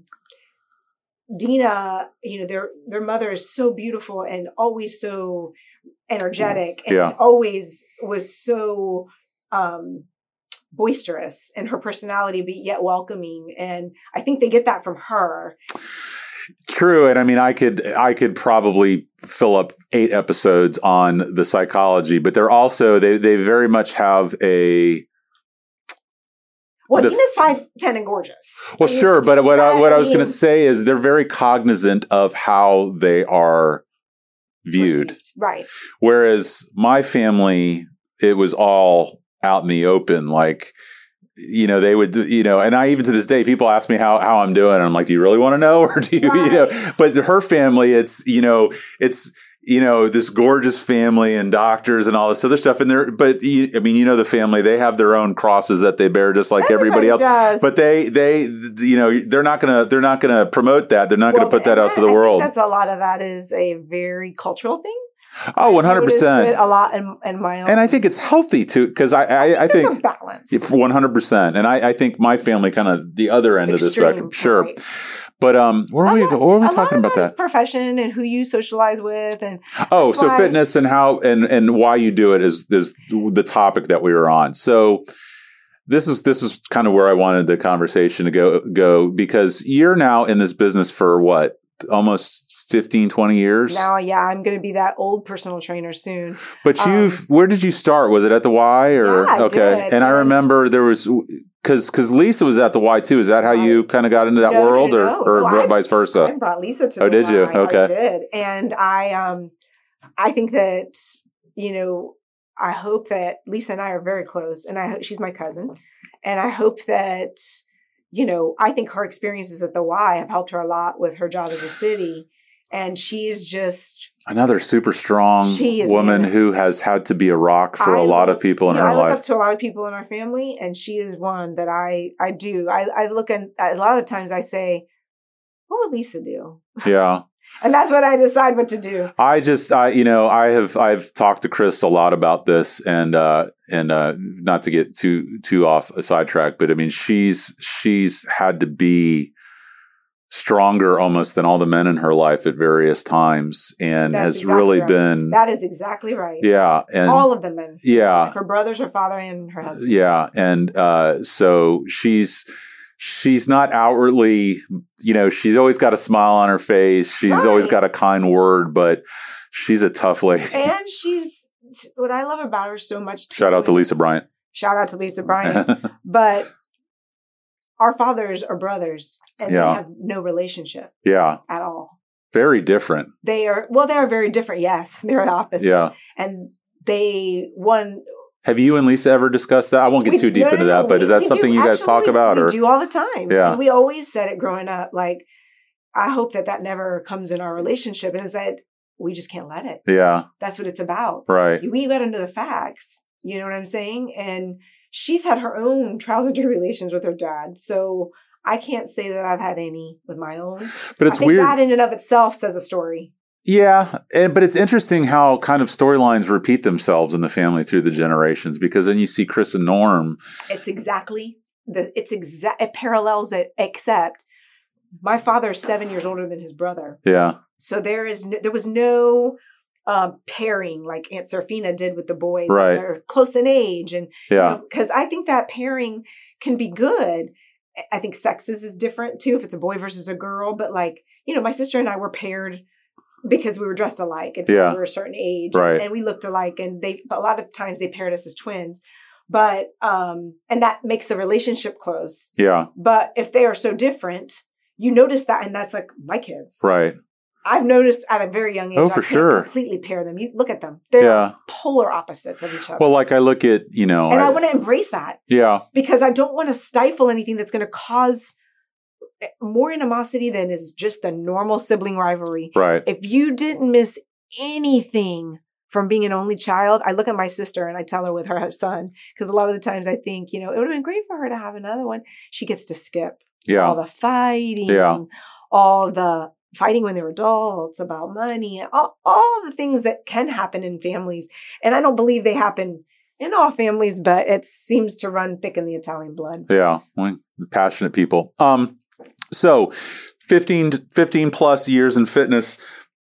Dina, you know, their their mother is so beautiful and always so energetic and yeah. always was so um, boisterous in her personality, but yet welcoming. And I think they get that from her. True. And I mean, I could I could probably fill up eight episodes on the psychology, but they're also, they they very much have a... Well, Dina's five ten and gorgeous. Well, and sure. But what I, what I was going to say is they're very cognizant of how they are viewed. Perceived. Right. Whereas my family, it was all out in the open. Like, you know, they would, you know, and I even to this day, people ask me how, how I'm doing. And I'm like, do you really want to know? Or do you, right. you know, but her family, it's, you know, it's, you know, this gorgeous family and doctors and all this other stuff in there. But I mean, you know, the family, they have their own crosses that they bear just like everybody, everybody else. Does. But they, they, you know, they're not going to, they're not going to promote that. They're not well, going to put that out I, to the I world. Think that's a lot of that is a very cultural thing. Oh, one hundred percent. A lot in, in my own. And I think it's healthy too, because I, I, I think there's a balance. one hundred percent. And I, I think my family kind of the other end Extreme, of this spectrum. Sure. Right. But um, where were we? What were we talking about? That profession and who you socialize with, and oh, so fitness and how and, and why you do it is is the topic that we were on. So this is this is kind of where I wanted the conversation to go go because you're now in this business for what, almost fifteen, twenty years now. Yeah, I'm going to be that old personal trainer soon. But you've um, where did you start? Was it at the Y or yeah, okay? I did. And I remember there was. Because because Lisa was at the Y too. Is that how you kind of got into that no, world or, no. or well, vice versa? I brought Lisa to the Y. Oh, did you? Okay. I did. And I, um, I think that, you know, I hope that Lisa and I are very close. And I hope she's my cousin. And I hope that, you know, I think her experiences at the Y have helped her a lot with her job in the city. And she is just... Another super strong woman man. who has had to be a rock for I, a lot of people in you know, her I life. I look up to a lot of people in our family, and she is one that I, I do. I, I look and a lot of times I say, what would Lisa do? Yeah. And that's when I decide what to do. I just, I, you know, I have, I've talked to Chris a lot about this and, uh, and, uh, not to get too, too off a sidetrack, but I mean, she's, she's had to be stronger almost than all the men in her life at various times, and That's has exactly really right. been. That is exactly right. Yeah, and all of the men. Yeah, like her brothers, her father, and her husband. Yeah, and uh, so she's she's not outwardly, you know, she's always got a smile on her face. She's right. always got a kind word, but she's a tough lady. And she's what I love about her so much. Too Shout out to Lisa Bryant. Shout out to Lisa Bryant, but. Our fathers are brothers, and yeah. they have no relationship yeah. at all. Very different. They are, well, they are very different, yes. They're an opposite. Yeah. And they, one... Have you and Lisa ever discussed that? I won't get we, too deep no, into no, that, no, but we, is that something do, you guys actually, talk about? We, or? We do all the time. Yeah. And we always said it growing up, like, I hope that that never comes in our relationship. And it's that we just can't let it. Yeah. That's what it's about. Right. We got into the facts. You know what I'm saying? And... She's had her own trials and tribulations with her dad. So I can't say that I've had any with my own. But it's I think weird. That in and of itself says a story. Yeah. And, but it's interesting how kind of storylines repeat themselves in the family through the generations, because then you see Chris and Norm. It's exactly, the, it's exa- it parallels it, except my father is seven years older than his brother. Yeah. So there is no, there was no... Um, pairing like Aunt Serafina did with the boys. Right. They're close in age. And yeah. Because you know, I think that pairing can be good. I think sexes is different too, if it's a boy versus a girl. But like, you know, my sister and I were paired because we were dressed alike until yeah. we were a certain age. Right. And we looked alike. And they, a lot of times they paired us as twins. But, um, and that makes the relationship close. Yeah. But if they are so different, you notice that. And that's like my kids. Right. I've noticed at a very young age, oh, for I can't sure. completely pair them. You look at them. They're yeah. polar opposites of each other. Well, like I look at, you know. And I, I want to embrace that. Yeah. Because I don't want to stifle anything that's going to cause more animosity than is just the normal sibling rivalry. Right. If you didn't miss anything from being an only child, I look at my sister and I tell her with her son, because a lot of the times I think, you know, it would have been great for her to have another one. She gets to skip yeah. all the fighting, yeah. all the fighting when they're adults about money, all, all the things that can happen in families. And I don't believe they happen in all families, but it seems to run thick in the Italian blood. Yeah. Passionate people. Um, so fifteen, fifteen plus years in fitness.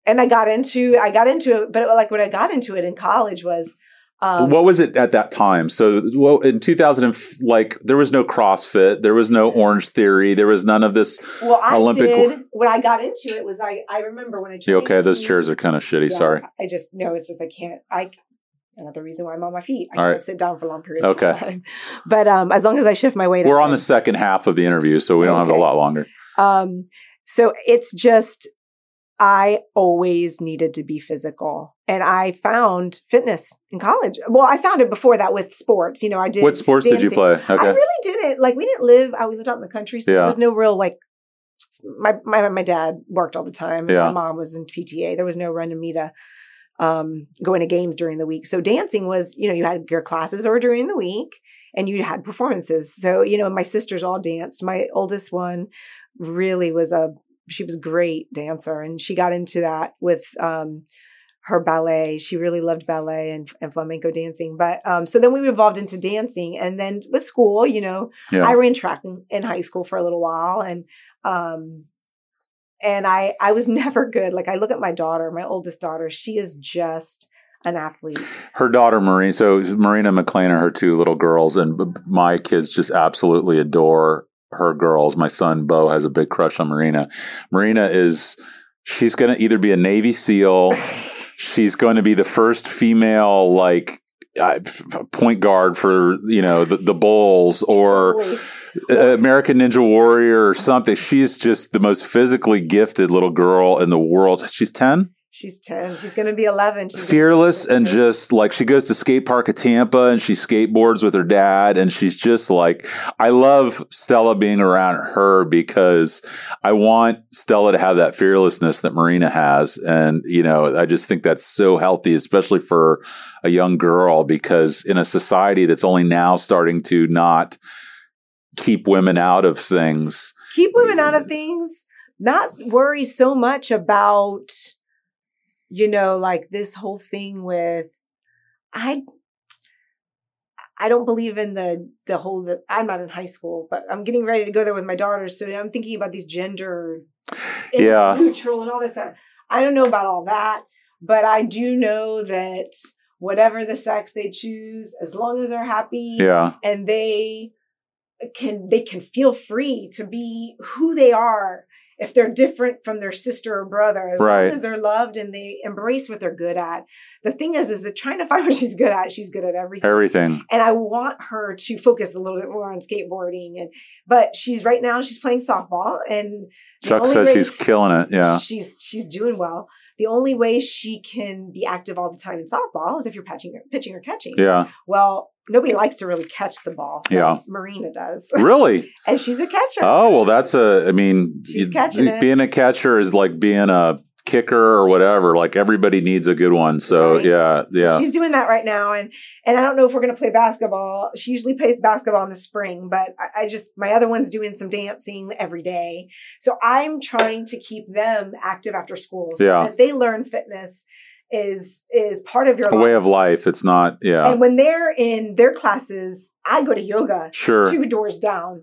And I got into, I got into it, but it, like when I got into it in college was. Um, what was it at that time? So well, in two thousand, like there was no CrossFit, there was no Orange Theory, there was none of this well, I Olympic. Did, when I got into it was I, I remember when I joined. Yeah, okay, those me, chairs are kind of shitty. Yeah, sorry. I just, no, it's just, I can't, I, another reason why I'm on my feet. I All can't right. sit down for long periods okay. of time. But um, as long as I shift my weight. We're on the second half of the interview, so we don't okay. have a lot longer. Um, so it's just, I always needed to be physical, and I found fitness in college. Well, I found it before that with sports. You know, I did. What sports dancing. Did you play? Okay. I really didn't. Like we didn't live. I, we lived out in the country, so yeah. there was no real like. My my my dad worked all the time. Yeah. My mom was in P T A. There was no run to meet a, um, going to games during the week. So dancing was, you know, you had your classes or during the week, and you had performances. So you know, my sisters all danced. My oldest one really was a. She was a great dancer, and she got into that with um, her ballet. She really loved ballet and, and flamenco dancing. But um, so then we evolved into dancing, and then with school, you know, yeah. I ran track in, in high school for a little while, and um, and I I was never good. Like I look at my daughter, my oldest daughter, she is just an athlete. Her daughter, Marina, so Marina McLean are her two little girls, and my kids just absolutely adore her girls. My son, Bo, has a big crush on Marina. Marina is, she's going to either be a Navy SEAL. She's going to be the first female, like, uh, point guard for, you know, the, the Bulls or totally. uh, American Ninja Warrior or something. She's just the most physically gifted little girl in the world. She's ten? She's ten. She's going to be eleven. She's fearless and just like she goes to skate park at Tampa and she skateboards with her dad. And she's just like, I love Stella being around her because I want Stella to have that fearlessness that Marina has. And, you know, I just think that's so healthy, especially for a young girl, because in a society that's only now starting to not keep women out of things. Keep women out of things. Not worry so much about... You know, like this whole thing with, I, I don't believe in the, the whole, the, I'm not in high school, but I'm getting ready to go there with my daughter. So I'm thinking about these gender yeah. neutral and all this stuff. I don't know about all that, but I do know that whatever the sex they choose, as long as they're happy yeah. and they can, they can feel free to be who they are. If they're different from their sister or brother, as right. long as they're loved and they embrace what they're good at. The thing is, is that trying to find what she's good at, she's good at everything. Everything. And I want her to focus a little bit more on skateboarding. And but she's right now, she's playing softball. And Chuck says she's killing it. Yeah. She's she's doing well. The only way she can be active all the time in softball is if you're pitching or, pitching or catching. Yeah. Well, nobody likes to really catch the ball. Yeah. Marina does. Really? And she's a catcher. Oh, well, that's a, I mean, she's catching it. Being a catcher is like being a kicker or whatever. Like everybody needs a good one. So, right. yeah. So yeah. she's doing that right now. And, and I don't know if we're going to play basketball. She usually plays basketball in the spring, but I, I just, my other one's doing some dancing every day. So I'm trying to keep them active after school so yeah. that they learn fitness. Is is part of your life. A way of life. It's not, yeah. And when they're in their classes, I go to yoga sure. two doors down.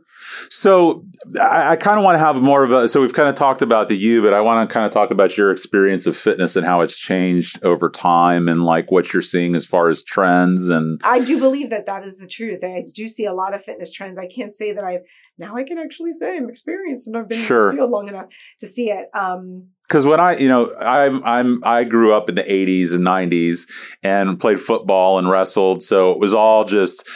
So I, I kind of want to have more of a, so we've kind of talked about the you, but I want to kind of talk about your experience of fitness and how it's changed over time and like what you're seeing as far as trends. And I do believe that that is the truth. I do see a lot of fitness trends. I can't say that I've, now I can actually say I'm experienced and I've been sure. in this field long enough to see it. Um, Because when I, you know, I'm, I'm, I grew up in the eighties and nineties and played football and wrestled. So it was all just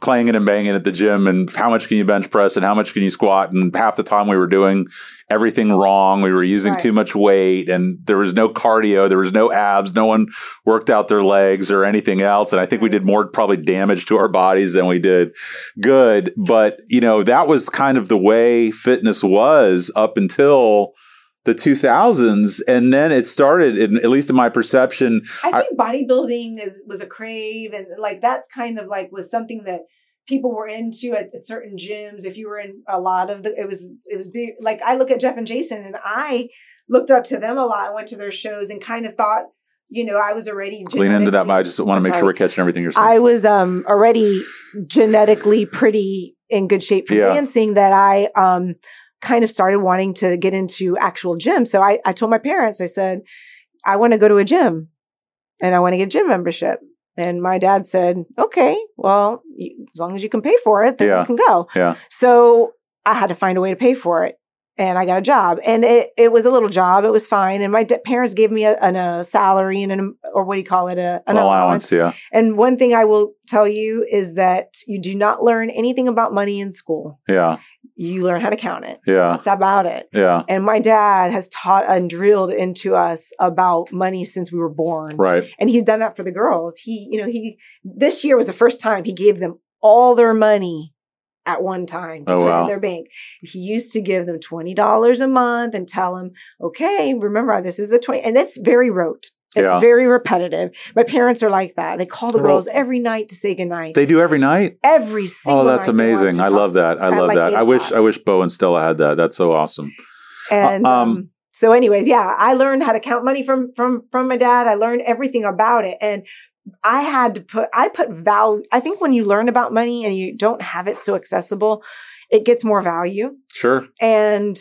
clanging and banging at the gym and how much can you bench press and how much can you squat? And half the time we were doing everything wrong. We were using right. too much weight, and there was no cardio. There was no abs. No one worked out their legs or anything else. And I think we did more probably damage to our bodies than we did good. But, you know, that was kind of the way fitness was up until the two thousands. And then it started, in, at least in my perception. I think I, bodybuilding is, was a crave. And like, that's kind of like was something that people were into at, at certain gyms. If you were in a lot of the, it was, it was big. Like I look at Jeff and Jason and I looked up to them a lot. I went to their shows and kind of thought, you know, I was already lean into that. But I just want to make sorry. sure we're catching everything you're saying. I was um, already genetically pretty in good shape for yeah. dancing that I um, kind of started wanting to get into actual gym. So I, I told my parents, I said, I want to go to a gym and I want to get gym membership. And my dad said, okay, well, as long as you can pay for it, then yeah. you can go. Yeah. So I had to find a way to pay for it. And I got a job. And it, it was a little job. It was fine. And my de- parents gave me a, an, a salary and an, or what do you call it? A, an allowance. allowance. Yeah. And one thing I will tell you is that you do not learn anything about money in school. Yeah. You learn how to count it. Yeah. That's about it. Yeah. And my dad has taught and drilled into us about money since we were born. Right. And he's done that for the girls. He, you know, he, this year was the first time he gave them all their money at one time to oh, put wow. in their bank. He used to give them twenty dollars a month and tell them, okay, remember, this is the twenty. And that's very rote. It's yeah. very repetitive. My parents are like that. They call the well, girls every night to say goodnight. They do every night? Every single night. Oh, that's night amazing. I love that. I love like that. I wish hot. I wish Bo and Stella had that. That's so awesome. And uh, um, um, so anyways, yeah, I learned how to count money from from from my dad. I learned everything about it. And I had to put, I put value. I think when you learn about money and you don't have it so accessible, it gets more value. Sure. And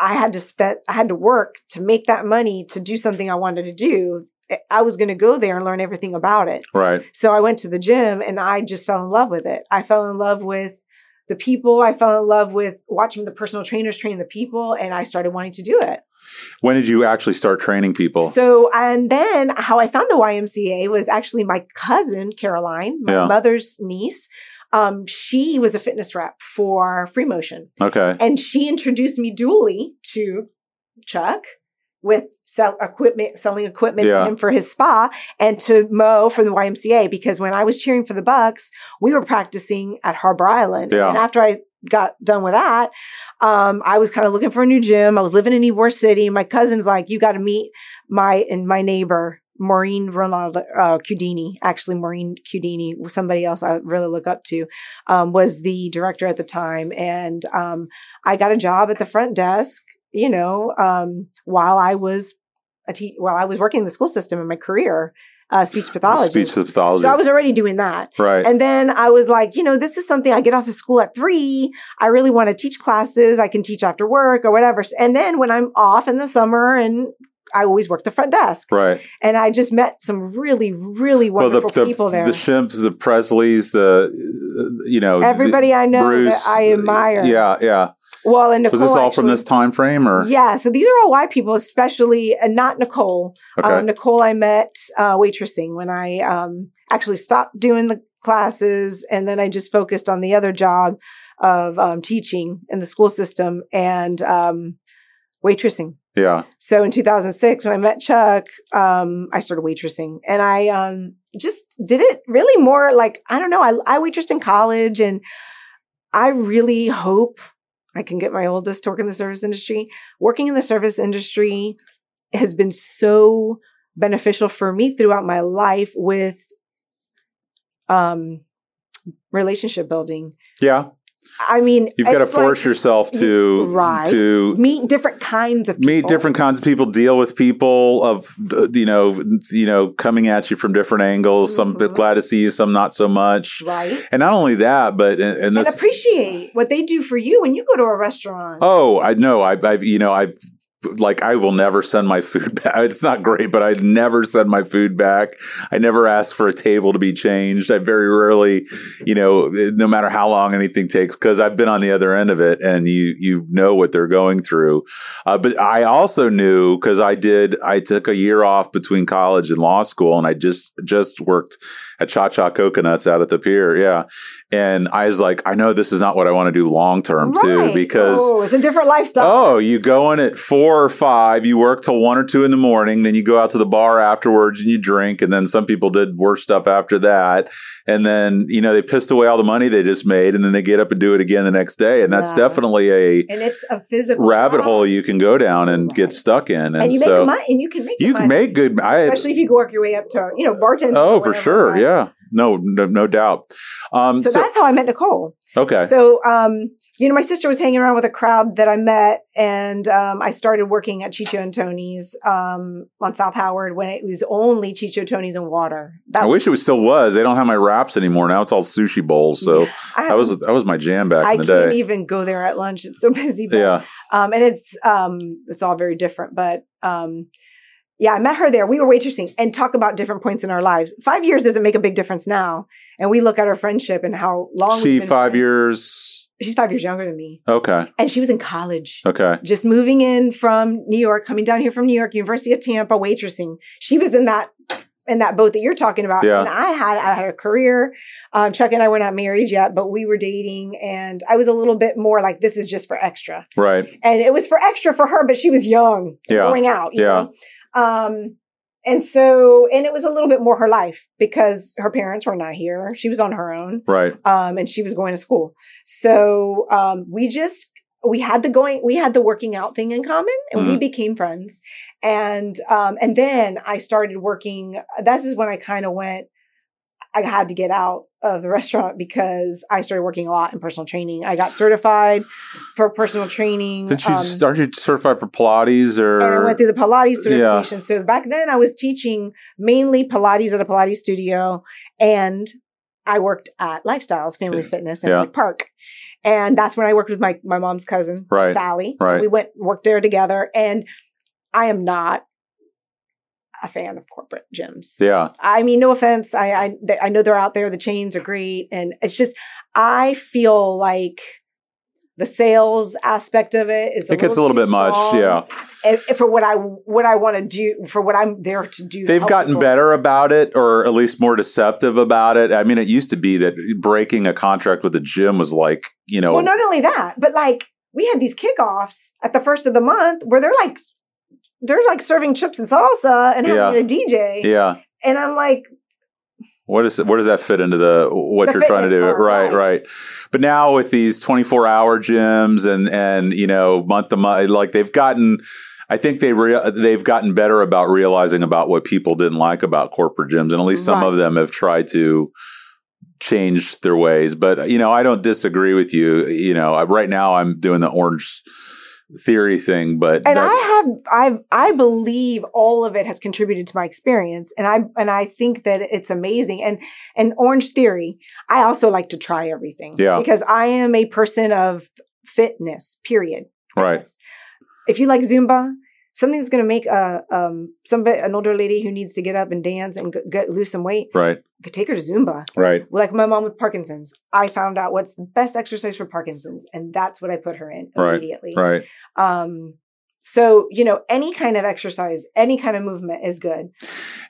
I had to spend, I had to work to make that money to do something I wanted to do. I was going to go there and learn everything about it. Right. So I went to the gym and I just fell in love with it. I fell in love with the people. I fell in love with watching the personal trainers train the people, and I started wanting to do it. When did you actually start training people? So, and then how I found the Y M C A was actually my cousin, Caroline, my yeah. mother's niece. Um, she was a fitness rep for Free Motion. Okay. And she introduced me dually to Chuck with sell equipment, selling equipment yeah. to him for his spa, and to Mo from the Y M C A, because when I was cheering for the Bucks, we were practicing at Harbor Island. Yeah. And after I got done with that, um, I was kind of looking for a new gym. I was living in Ybor City. My cousin's like, you got to meet my, and my neighbor, Maureen Ronaldo, uh, Cudini, actually Maureen Cudini, somebody else I really look up to, um, was the director at the time. And, um, I got a job at the front desk, you know, um, while I was a te- while I was working in the school system in my career. Uh, speech pathology. Speech pathology. So I was already doing that. Right. And then I was like, you know, this is something I get off of school at three. I really want to teach classes. I can teach after work or whatever. And then when I'm off in the summer, and I always work the front desk. Right. And I just met some really, really wonderful well, the, the, people there. The Shimps, the Presleys, the, you know. Everybody the, I know Bruce, that I admire. Yeah, yeah. Well, and Nicole, was this all actually, from this time frame, or yeah? So these are all white people, especially, and not Nicole. Okay. Um, Nicole, I met uh, waitressing when I um, actually stopped doing the classes, and then I just focused on the other job of um, teaching in the school system and um, waitressing. Yeah. So in two thousand six, when I met Chuck, um, I started waitressing, and I um, just did it really more like I don't know. I, I waitressed in college, and I really hope I can get my oldest to work in the service industry. Working in the service industry has been so beneficial for me throughout my life with um, relationship building. Yeah. I mean, you've got to force like, yourself to, right. to meet different kinds of people. Meet different kinds of people, deal with people of, you know, you know, coming at you from different angles. Mm-hmm. Some glad to see you, some not so much. Right. And not only that, but and, and, this, and appreciate what they do for you when you go to a restaurant. Oh, I know. I've, I've you know, I've like, I will never send my food back. It's not great, but I never send my food back. I never ask for a table to be changed. I very rarely, you know, no matter how long anything takes, because I've been on the other end of it, and you you know what they're going through. Uh, but I also knew, because I did, I took a year off between college and law school, and I just just worked at Cha Cha Coconuts out at the pier. Yeah. And I was like, I know this is not what I want to do long term, right. too, because oh, it's a different lifestyle. Oh, you go in at four or five, you work till one or two in the morning, then you go out to the bar afterwards and you drink. And then some people did worse stuff after that. And then, you know, they pissed away all the money they just made, and then they get up and do it again the next day. And that's yeah. definitely a and it's a physical rabbit hole you can go down and right. get stuck in. And, and you so, make money, and you can make you can money. make good, I, especially if you work your way up to you know bartending. Oh, for sure, right? yeah. No, no, no doubt. Um, so, so that's how I met Nicole. Okay. So, um, you know, my sister was hanging around with a crowd that I met, and um, I started working at Chicho and Tony's um, on South Howard when it was only Chicho, Tony's, and water. That I was, wish it was still was. They don't have my wraps anymore. Now it's all sushi bowls. So I that was that was my jam back I in the day. I can't even go there at lunch. It's so busy. But, yeah. Um, and it's um, it's all very different, but. Um, Yeah, I met her there. We were waitressing, and talk about different points in our lives. Five years doesn't make a big difference now. And we look at our friendship and how long she, we've been five friends. years. She's five years younger than me. Okay. And she was in college. Okay. Just moving in from New York, coming down here from New York, University of Tampa, waitressing. She was in that in that boat that you're talking about. Yeah. And I had I had a career. Um, Chuck and I were not married yet, but we were dating, and I was a little bit more like, this is just for extra. Right. And it was for extra for her, but she was young, yeah. going out. You yeah. know? Um, and so, and it was a little bit more her life because her parents were not here. She was on her own. Right. Um, and she was going to school. So, um, we just, we had the going, we had the working out thing in common, and mm-hmm. we became friends. And, um, and then I started working. This is when I kind of went, I had to get out of the restaurant because I started working a lot in personal training. I got certified for personal training. Did you um, start you certified for Pilates or? And I went through the Pilates certification. Yeah. So back then I was teaching mainly Pilates at a Pilates studio, and I worked at Lifestyles Family Fitness in yeah. Lake Park. And that's when I worked with my, my mom's cousin, right. Sally. Right. We went, worked there together, and I am not a fan of corporate gyms. Yeah. I mean, no offense. I, I, they, I know they're out there. The chains are great. And it's just, I feel like the sales aspect of it is a it gets a little bit much. Yeah. And for what I, what I want to do, for what I'm there to do. They've gotten people. better about it, or at least more deceptive about it. I mean, it used to be that breaking a contract with a gym was like, you know. Well, not only that, but like we had these kickoffs at the first of the month where they're like, they're like serving chips and salsa and having yeah. a D J. Yeah. And I'm like, what is where does that fit into the what the you're trying to do? Part, right, right, right. But now with these twenty-four hour gyms and and you know month to month, like they've gotten, I think they rea- they've gotten better about realizing about what people didn't like about corporate gyms, and at least some right. of them have tried to change their ways. But you know, I don't disagree with you. You know, I, right now I'm doing the orange theory thing, but and that, I have I I believe all of it has contributed to my experience, and I and I think that it's amazing. And and orange theory, I also like to try everything, yeah, because I am a person of fitness. Period. Fitness. Right. If you like Zumba, something that's going to make a um somebody an older lady who needs to get up and dance and g- get lose some weight, right? I could take her to Zumba. Right. Like my mom with Parkinson's. I found out what's the best exercise for Parkinson's, and that's what I put her in immediately. Right. Right. Um, so, you know, any kind of exercise, any kind of movement is good.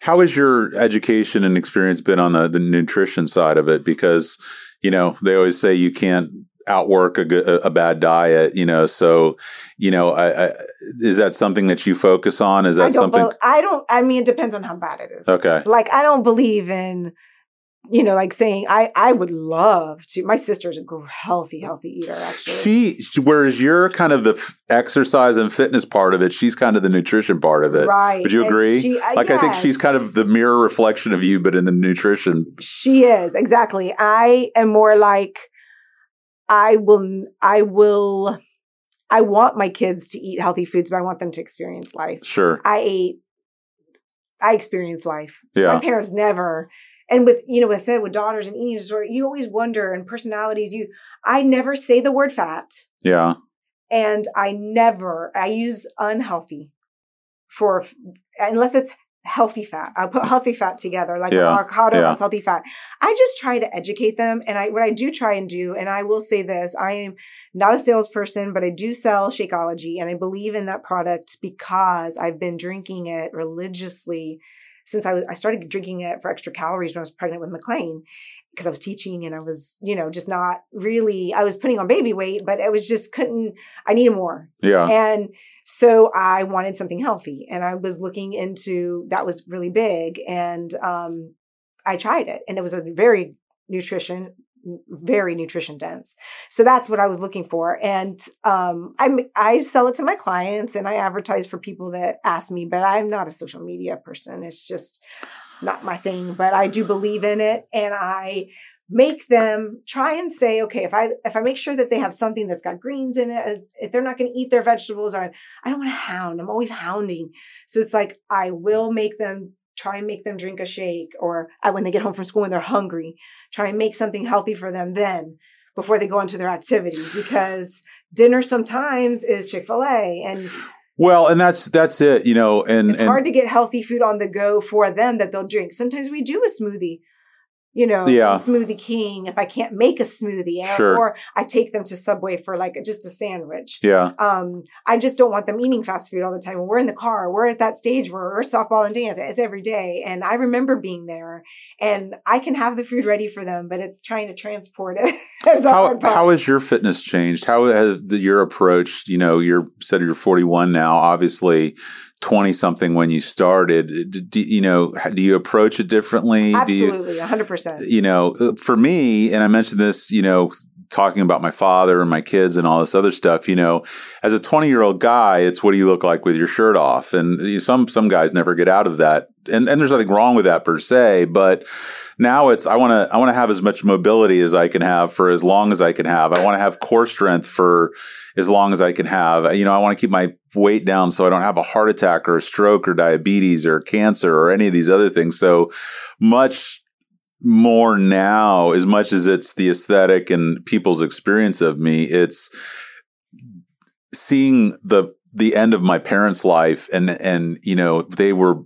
How has your education and experience been on the, the nutrition side of it? Because, you know, they always say you can't outwork a, good, a bad diet, you know, so, you know, I, I, is that something that you focus on? Is that I something? Be- I don't, I mean, it depends on how bad it is. Okay. Like, I don't believe in, you know, like saying, I, I would love to, my sister's a healthy, healthy eater, actually. She, whereas you're kind of the f- exercise and fitness part of it, she's kind of the nutrition part of it. Right. Would you and agree? She, uh, like, yes. I think she's kind of the mirror reflection of you, but in the nutrition. She is, exactly. I am more like, I will, I will, I want my kids to eat healthy foods, but I want them to experience life. Sure. I ate, I experienced life. Yeah. My parents never. And with, you know, I said with daughters and eating disorder, you always wonder and personalities, you, I never say the word fat. Yeah. And I never, I use unhealthy for, unless it's healthy fat. I'll put healthy fat together, like yeah. avocado yeah. and healthy fat. I just try to educate them. And I, what I do try and do, and I will say this, I am not a salesperson, but I do sell Shakeology. And I believe in that product because I've been drinking it religiously since I, was, I started drinking it for extra calories when I was pregnant with McLean, because I was teaching and I was, you know, just not really, I was putting on baby weight, but I was just couldn't, I needed more. Yeah. And so I wanted something healthy, and I was looking into, that was really big. And um, I tried it, and it was a very nutrition, very nutrition dense. So that's what I was looking for. And um, I, I sell it to my clients, and I advertise for people that ask me, but I'm not a social media person. It's just not my thing, but I do believe in it. And I make them try and say, okay, if I, if I make sure that they have something that's got greens in it, if they're not going to eat their vegetables, or I don't want to hound, I'm always hounding. So it's like, I will make them try and make them drink a shake, or when they get home from school and they're hungry, try and make something healthy for them then before they go into their activities, because dinner sometimes is Chick-fil-A. And well, and that's, that's it, you know, and it's and, hard to get healthy food on the go for them that they'll drink. Sometimes we do a smoothie, you know, yeah. Smoothie King. If I can't make a smoothie, sure. or I take them to Subway for like just a sandwich. Yeah. Um, I just don't want them eating fast food all the time. When we're in the car, we're at that stage where we're softball and dance. It's every day. And I remember being there, and I can have the food ready for them, but it's trying to transport it. how, how has your fitness changed? How has the, your approach, you know, you're said you're forty-one now, obviously twenty something when you started, do, you know, do you approach it differently? Absolutely. You, one hundred percent. You know, for me, and I mentioned this, you know, talking about my father and my kids and all this other stuff, you know, as a twenty year old guy, it's what do you look like with your shirt off? And some, some guys never get out of that. And, and there's nothing wrong with that per se, but now it's, I want to, I want to have as much mobility as I can have for as long as I can have. I want to have core strength for as long as I can have, you know, I want to keep my weight down so I don't have a heart attack or a stroke or diabetes or cancer or any of these other things. So much more now, as much as it's the aesthetic and people's experience of me, it's seeing the the end of my parents' life, and and you know, they were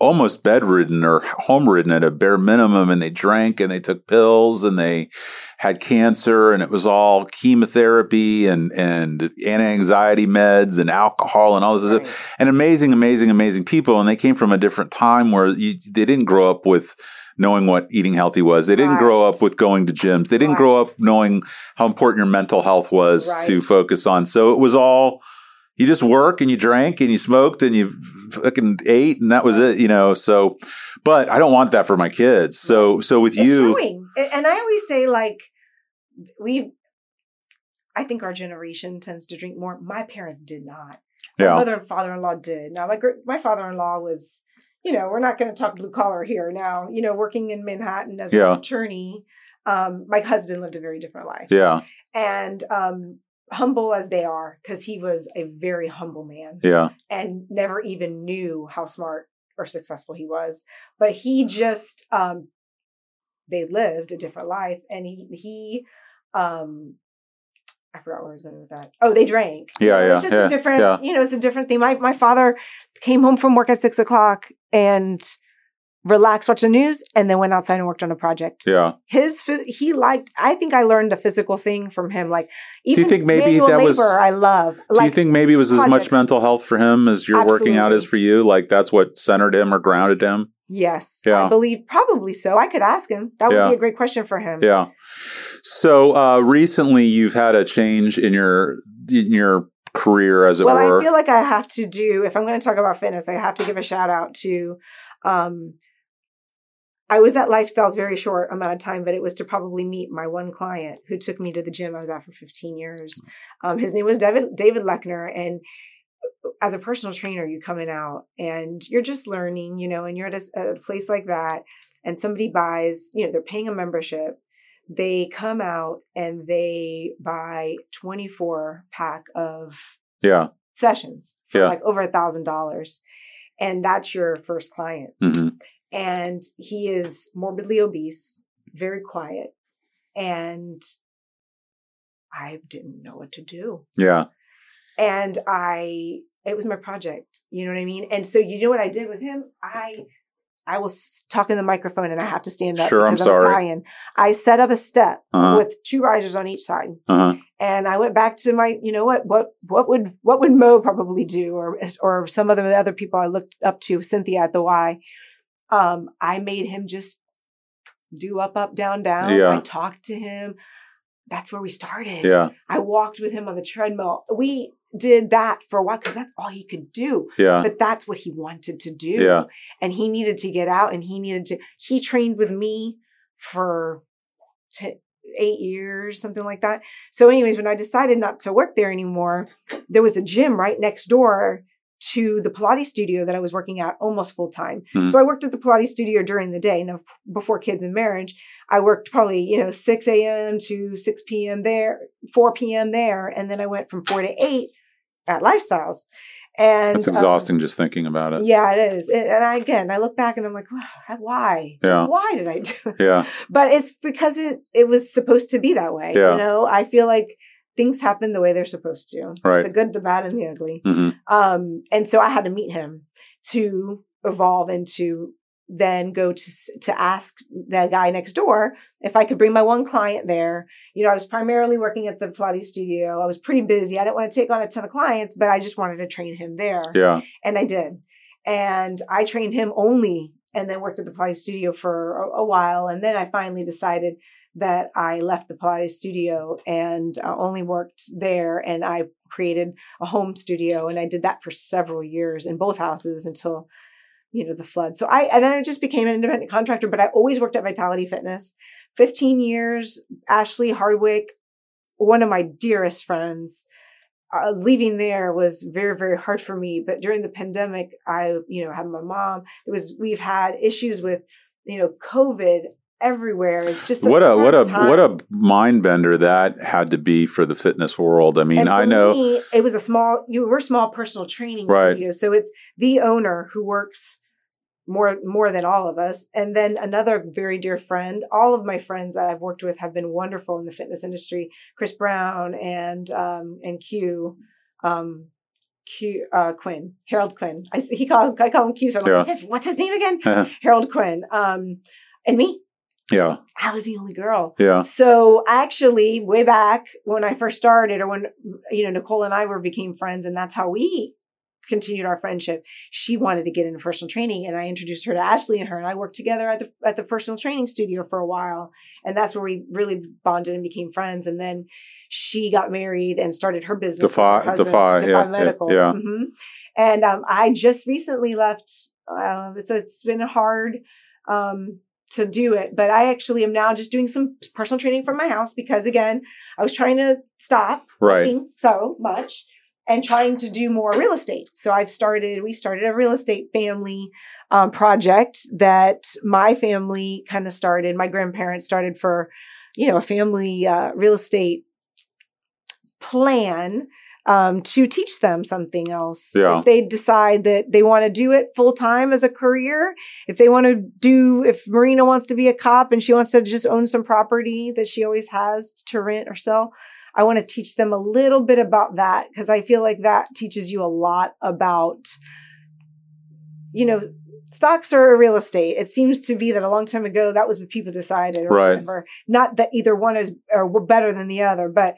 almost bedridden or homeridden at a bare minimum, and they drank and they took pills and they had cancer, and it was all chemotherapy and, and anti-anxiety meds and alcohol and all this. Right. And amazing, amazing, amazing people. And they came from a different time where you, they didn't grow up with knowing what eating healthy was. They didn't right. grow up with going to gyms. They didn't right. grow up knowing how important your mental health was right. to focus on. So it was all, you just work and you drank and you smoked and you fucking ate, and that was it, you know. So, but I don't want that for my kids. So, so with it's you, showing. And I always say, like, we, I think our generation tends to drink more. My parents did not. Yeah. My mother and father-in-law did. Now, my my father-in-law was, you know, we're not going to talk blue collar here. Now, you know, working in Manhattan as yeah. an attorney. Um, my husband lived a very different life. Yeah, and um. humble as they are, because he was a very humble man, yeah, and never even knew how smart or successful he was. But he just, um, they lived a different life, and he, he, um, I forgot where I was going with that. Oh, they drank. Yeah, yeah. It's just yeah, a different, yeah. you know, it's a different thing. My my father came home from work at six o'clock and relaxed, watched the news, and then went outside and worked on a project. Yeah. His, he liked, I think I learned a physical thing from him. Like, even do you think maybe that labor, was, I love. Like, do you think maybe it was projects. As much mental health for him as your Absolutely. Working out is for you? Like, that's what centered him or grounded him? Yes. Yeah. I believe probably so. I could ask him. That would yeah. be a great question for him. Yeah. So, uh, recently you've had a change in your, in your, career as it well, were. Well, I feel like I have to do, if I'm going to talk about fitness, I have to give a shout out to, um, I was at Lifestyles very short amount of time, but it was to probably meet my one client who took me to the gym I was at for fifteen years. Um, his name was David, David Lechner. And as a personal trainer, you come in out and you're just learning, you know, and you're at a, at a place like that, and somebody buys, you know, they're paying a membership. They come out and they buy twenty-four pack of yeah. sessions for yeah. like over a thousand dollars. And that's your first client. Mm-hmm. And he is morbidly obese, very quiet. And I didn't know what to do. Yeah. And I, it was my project. You know what I mean? And so you know what I did with him? I, I will talk in the microphone and I have to stand up sure, because I'm, I'm sorry. Italian. I set up a step uh-huh. with two risers on each side. Uh-huh. And I went back to my, you know what, what, what would, what would Mo probably do? Or, or some of the other people I looked up to, Cynthia at the Y. Um, I made him just do up, up, down, down. Yeah. I talked to him. That's where we started. Yeah. I walked with him on the treadmill. We did that for a while because that's all he could do. Yeah. But that's what he wanted to do. Yeah. And he needed to get out and he needed to, he trained with me for t- eight years, something like that. So anyways, when I decided not to work there anymore, there was a gym right next door to the Pilates studio that I was working at almost full time. Mm-hmm. So I worked at the Pilates studio during the day. Now, before kids and marriage, I worked probably, you know, six a.m. to six p.m. there, four p.m. there. And then I went from four to eight at Lifestyles. And that's exhausting um, just thinking about it. Yeah, it is. It, and I, again, I look back and I'm like, wow, why? Yeah. Just why did I do it? Yeah. But it's because it, it was supposed to be that way. Yeah. You know, I feel like things happen the way they're supposed to. Right. The good, the bad, and the ugly. Mm-hmm. Um, and so I had to meet him to evolve and to then go to to ask the guy next door if I could bring my one client there. You know, I was primarily working at the Pilates studio. I was pretty busy. I didn't want to take on a ton of clients, but I just wanted to train him there. Yeah. And I did. And I trained him only and then worked at the Pilates studio for a, a while. And then I finally decided that I left the Pilates studio and uh, only worked there. And I created a home studio and I did that for several years in both houses until, you know, the flood. So I, and then I just became an independent contractor, but I always worked at Vitality Fitness. fifteen years, Ashley Hardwick, one of my dearest friends, uh, leaving there was very, very hard for me. But during the pandemic, I, you know, had my mom, it was, we've had issues with, you know, COVID everywhere. It's just what a what a time. What a mind bender that had to be for the fitness world. I mean, and for I know me, it was a small. You were small personal training right. studio, so it's the owner who works more more than all of us, and then another very dear friend. All of my friends that I've worked with have been wonderful in the fitness industry. Chris Brown and um, and Q. Um, Q uh, Quinn, Harold Quinn. I he called I call him Q. So I'm yeah. like, what's his, what's his name again? Uh-huh. Harold Quinn. Um, and me. Yeah. I was the only girl. Yeah. So actually way back when I first started or when, you know, Nicole and I were became friends and that's how we continued our friendship. She wanted to get into personal training and I introduced her to Ashley and her and I worked together at the, at the personal training studio for a while. And that's where we really bonded and became friends. And then she got married and started her business. Defy, her husband, Defy, Defy yeah, Medical. Yeah. Mm-hmm. And um, I just recently left. Uh, it's, it's been hard. Um, to do it, but I actually am now just doing some personal training from my house because again, I was trying to stop right. working so much and trying to do more real estate. So I've started, we started a real estate family um, project that my family kind of started. My grandparents started for, you know, a family uh, real estate plan um, to teach them something else. Yeah. If they decide that they want to do it full time as a career, if they want to do, if Marina wants to be a cop and she wants to just own some property that she always has to rent or sell, I want to teach them a little bit about that because I feel like that teaches you a lot about, you know, stocks or real estate. It seems to be that a long time ago, that was what people decided. Or right. Whatever. Not that either one is or better than the other, but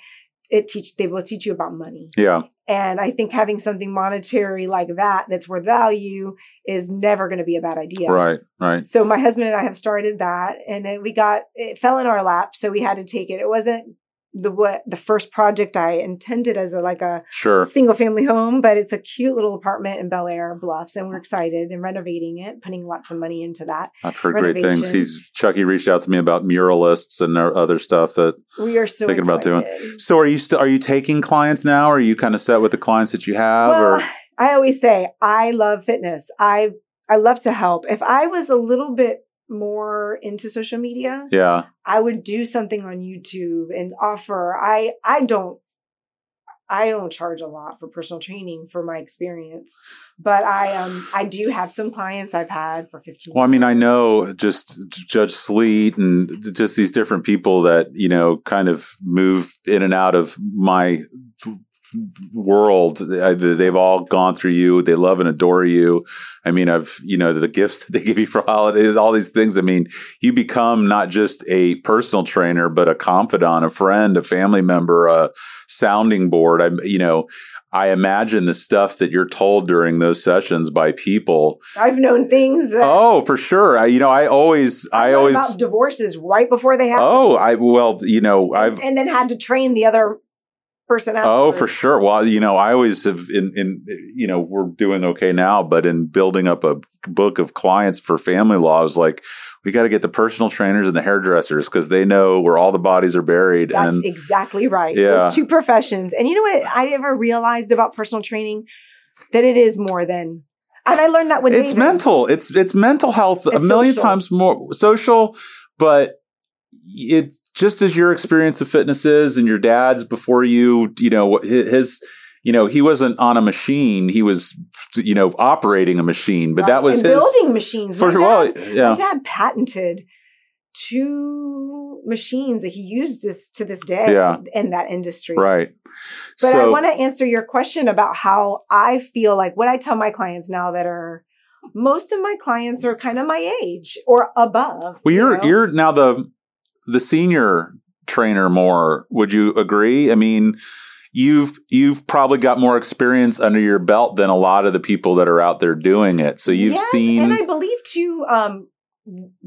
it teach they will teach you about money. Yeah. And I think having something monetary like that that's worth value is never going to be a bad idea. Right, right. So my husband and I have started that and then we got it fell in our lap so we had to take it. It wasn't the what the first project I intended as a like a sure. single family home, but it's a cute little apartment in Bel Air Bluffs and we're excited and renovating it, putting lots of money into that. I've heard great things. He's Chucky reached out to me about muralists and other stuff that we are so thinking excited. About doing. So are you still are you taking clients now? Or are you kind of set with the clients that you have? Well, or? I always say I love fitness. I I love to help. If I was a little bit more into social media, yeah, I would do something on YouTube and offer. I I don't I don't charge a lot for personal training for my experience, but I um I do have some clients I've had for fifteen years. Well, I mean, I know just Judge Sleet and just these different people that, you know, kind of move in and out of my world. They've all gone through you. They love and adore you. I mean, I've, you know, the gifts that they give you for holidays, all these things. I mean, you become not just a personal trainer, but a confidant, a friend, a family member, a sounding board. I, you know, I imagine the stuff that you're told during those sessions by people. I've known things that Oh, for sure. I, you know, I always, I, I always about divorces right before they happen. Oh, I, well, you know, I've, and then had to train the other personality. Oh, for sure. Well, you know, I always have in, in, you know, we're doing okay now, but in building up a book of clients for family law, I was like, we got to get the personal trainers and the hairdressers because they know where all the bodies are buried. That's and, exactly right. Yeah. There's two professions. And you know what I never realized about personal training? That it is more than, and I learned that with It's David. mental. It's, it's mental health it's a million social. times more social, but it's just as your experience of fitness is and your dad's before you, you know, his, you know, he wasn't on a machine. He was, you know, operating a machine, but right. that was and his. Building machines. For, my, dad, well, yeah. my dad patented two machines that he uses to this day yeah. in that industry. Right. But so, I want to answer your question about how I feel like what I tell my clients now that are, most of my clients are kind of my age or above. Well, you're, you know? you're now the. the senior trainer more, would you agree? I mean, you've you've probably got more experience under your belt than a lot of the people that are out there doing it. So you've yes, seen... and I believe too, um,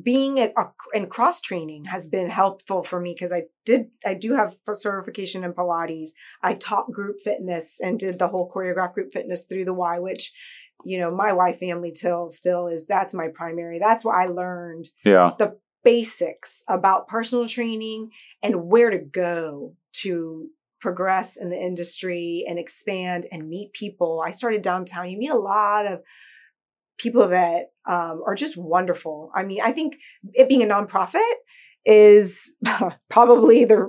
being at, uh, in cross-training has been helpful for me because I did I do have a certification in Pilates. I taught group fitness and did the whole choreographed group fitness through the Y, which... you know, my Y family till still is, that's my primary. That's what I learned. Yeah. The basics about personal training and where to go to progress in the industry and expand and meet people. I started downtown. You meet a lot of people that um, are just wonderful. I mean, I think it being a nonprofit is probably the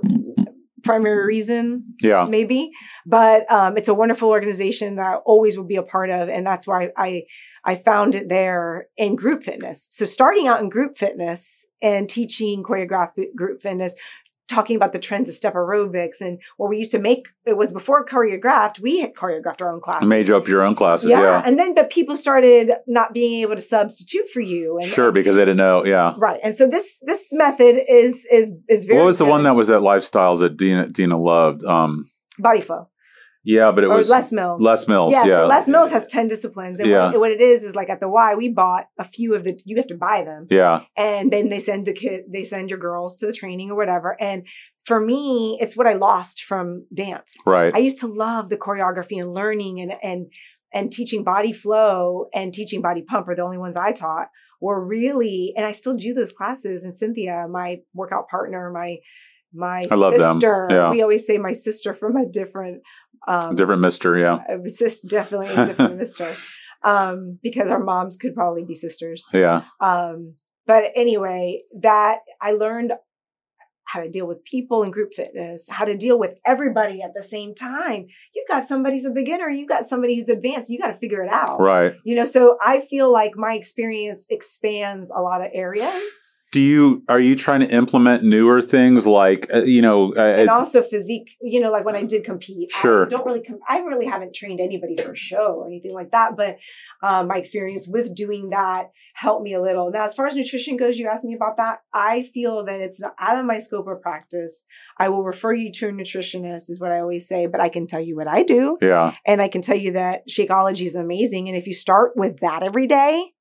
primary reason, yeah, maybe, but um, it's a wonderful organization that I always will be a part of, and that's why I I found it there in group fitness. So starting out in group fitness and teaching choreographic group fitness, talking about the trends of step aerobics and where we used to make it was before choreographed, we had choreographed our own classes. Made up your own classes, yeah. yeah. And then, but people started not being able to substitute for you. And, sure, because they didn't know, yeah. Right, and so this this method is is is very. What was good. The one that was at Lifestyles that Dina Dina loved? Um, Body Flow. Yeah, but it or was Les Mills. Les Mills, yeah. yeah. So Les Mills has ten disciplines, and yeah. what, what it is is like at the Y, we bought a few of the. You have to buy them, yeah. And then they send the kid, they send your girls to the training or whatever. And for me, it's what I lost from dance. Right. I used to love the choreography and learning and and and teaching body flow and teaching body pump are the only ones I taught. Were really, and I still do those classes. And Cynthia, my workout partner, my my I love sister. Them. Yeah. We always say my sister from a different. Um, different mister, yeah. It was just definitely a different mister um, because our moms could probably be sisters. Yeah. Um, but anyway, that I learned how to deal with people in group fitness, how to deal with everybody at the same time. You've got somebody who's a beginner. You've got somebody who's advanced. You got to figure it out. Right. You know, so I feel like my experience expands a lot of areas. Do you, are you trying to implement newer things like, uh, you know, uh, and also physique, you know, like when I did compete, sure. I don't really, com- I really haven't trained anybody for a show or anything like that. But um, my experience with doing that helped me a little. Now, as far as nutrition goes, you asked me about that. I feel that it's not out of my scope of practice. I will refer you to a nutritionist is what I always say, but I can tell you what I do. Yeah. And I can tell you that Shakeology is amazing. And if you start with that every day,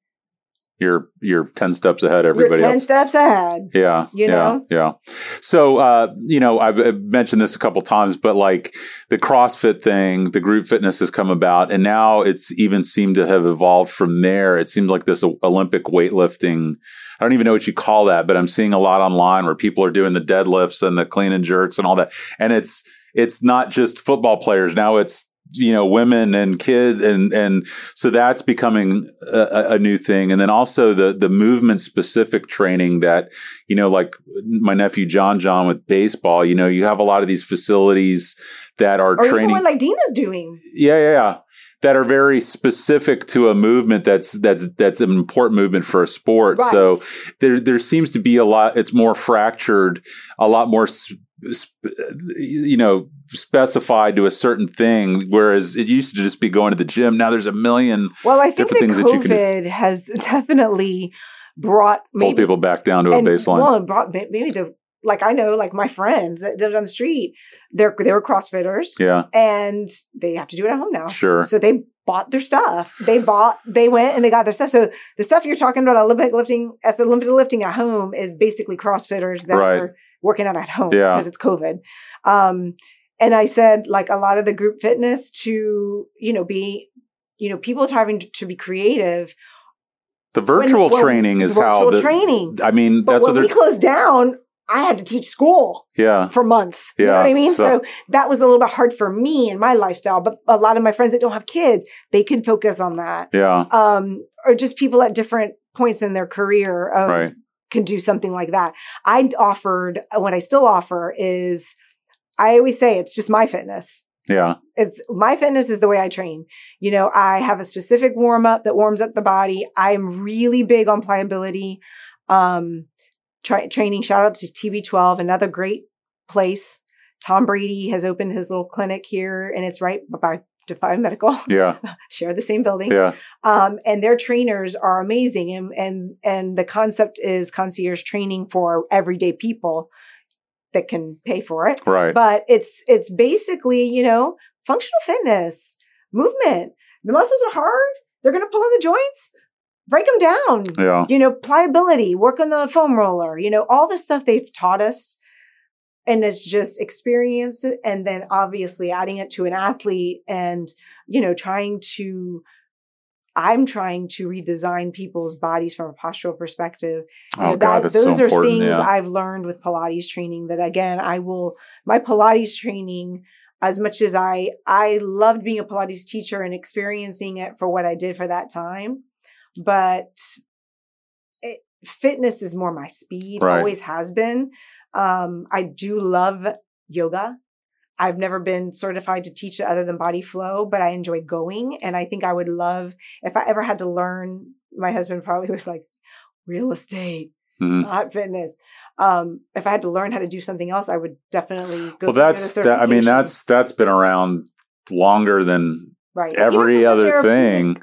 You're you're ten steps ahead of everybody else. You're ten steps ahead. Yeah. You know? Yeah. Yeah. So, uh, you know, I've, I've mentioned this a couple times, but like the CrossFit thing, the group fitness has come about, and now it's even seemed to have evolved from there. It seems like this Olympic weightlifting, I don't even know what you call that, but I'm seeing a lot online where people are doing the deadlifts and the clean and jerks and all that. And it's it's not just football players. Now it's you know, women and kids. And, and so that's becoming a, a new thing. And then also the, the movement specific training that, you know, like my nephew, John, John with baseball, you know, you have a lot of these facilities that are or training. Or even what Dina's doing. Yeah. Yeah. yeah. That are very specific to a movement that's that's that's an important movement for a sport. Right. So there there seems to be a lot. It's more fractured, a lot more s- you know, specified to a certain thing, whereas it used to just be going to the gym. Now there's a million well, I think different that things COVID that you can do. COVID has definitely brought maybe, pulled people back down to and, a baseline. Well, it brought maybe the like I know, like my friends that lived on the street, they're they were CrossFitters, yeah, and they have to do it at home now. Sure, so they bought their stuff. They bought, they went and they got their stuff. So the stuff you're talking about, Olympic lifting, as Olympic lifting at home, is basically CrossFitters that right. are working out at home yeah. because it's COVID. Um, and I said, like a lot of the group fitness to, you know, be, you know, people having to, to be creative. The virtual when, training well, is virtual how the training. I mean, but that's when what we closed down. I had to teach school yeah. for months. You yeah. know what I mean? So, so that was a little bit hard for me and my lifestyle. But a lot of my friends that don't have kids, they can focus on that. Yeah. Um, or just people at different points in their career um, right. can do something like that. I offered, what I still offer is, I always say it's just my fitness. Yeah. It's my fitness is the way I train. You know, I have a specific warm up that warms up the body. I'm really big on pliability. Um, Tra- training, shout out to T B twelve, another great place. Tom Brady has opened his little clinic here, and it's right by Defy Medical. Yeah, share the same building. Yeah, um, and their trainers are amazing, and and and the concept is concierge training for everyday people that can pay for it. Right, but it's it's basically, you know, functional fitness, movement. The muscles are hard; they're going to pull on the joints. Break them down, yeah. you know, pliability, work on the foam roller, you know, all the stuff they've taught us. And it's just experience. And then obviously adding it to an athlete and, you know, trying to, I'm trying to redesign people's bodies from a postural perspective. Oh, you know, God, that, that's those so are important, things yeah. I've learned with Pilates training that, again, I will, my Pilates training, as much as I, I loved being a Pilates teacher and experiencing it for what I did for that time. But it, fitness is more my speed, right. always has been. Um, I do love yoga. I've never been certified to teach it other than Body Flow, but I enjoy going. And I think I would love, if I ever had to learn, my husband probably was like, real estate, mm-hmm. not fitness. Um, if I had to learn how to do something else, I would definitely go. Well, that's, that, I mean, that's, that's been around longer than Right. every other thing,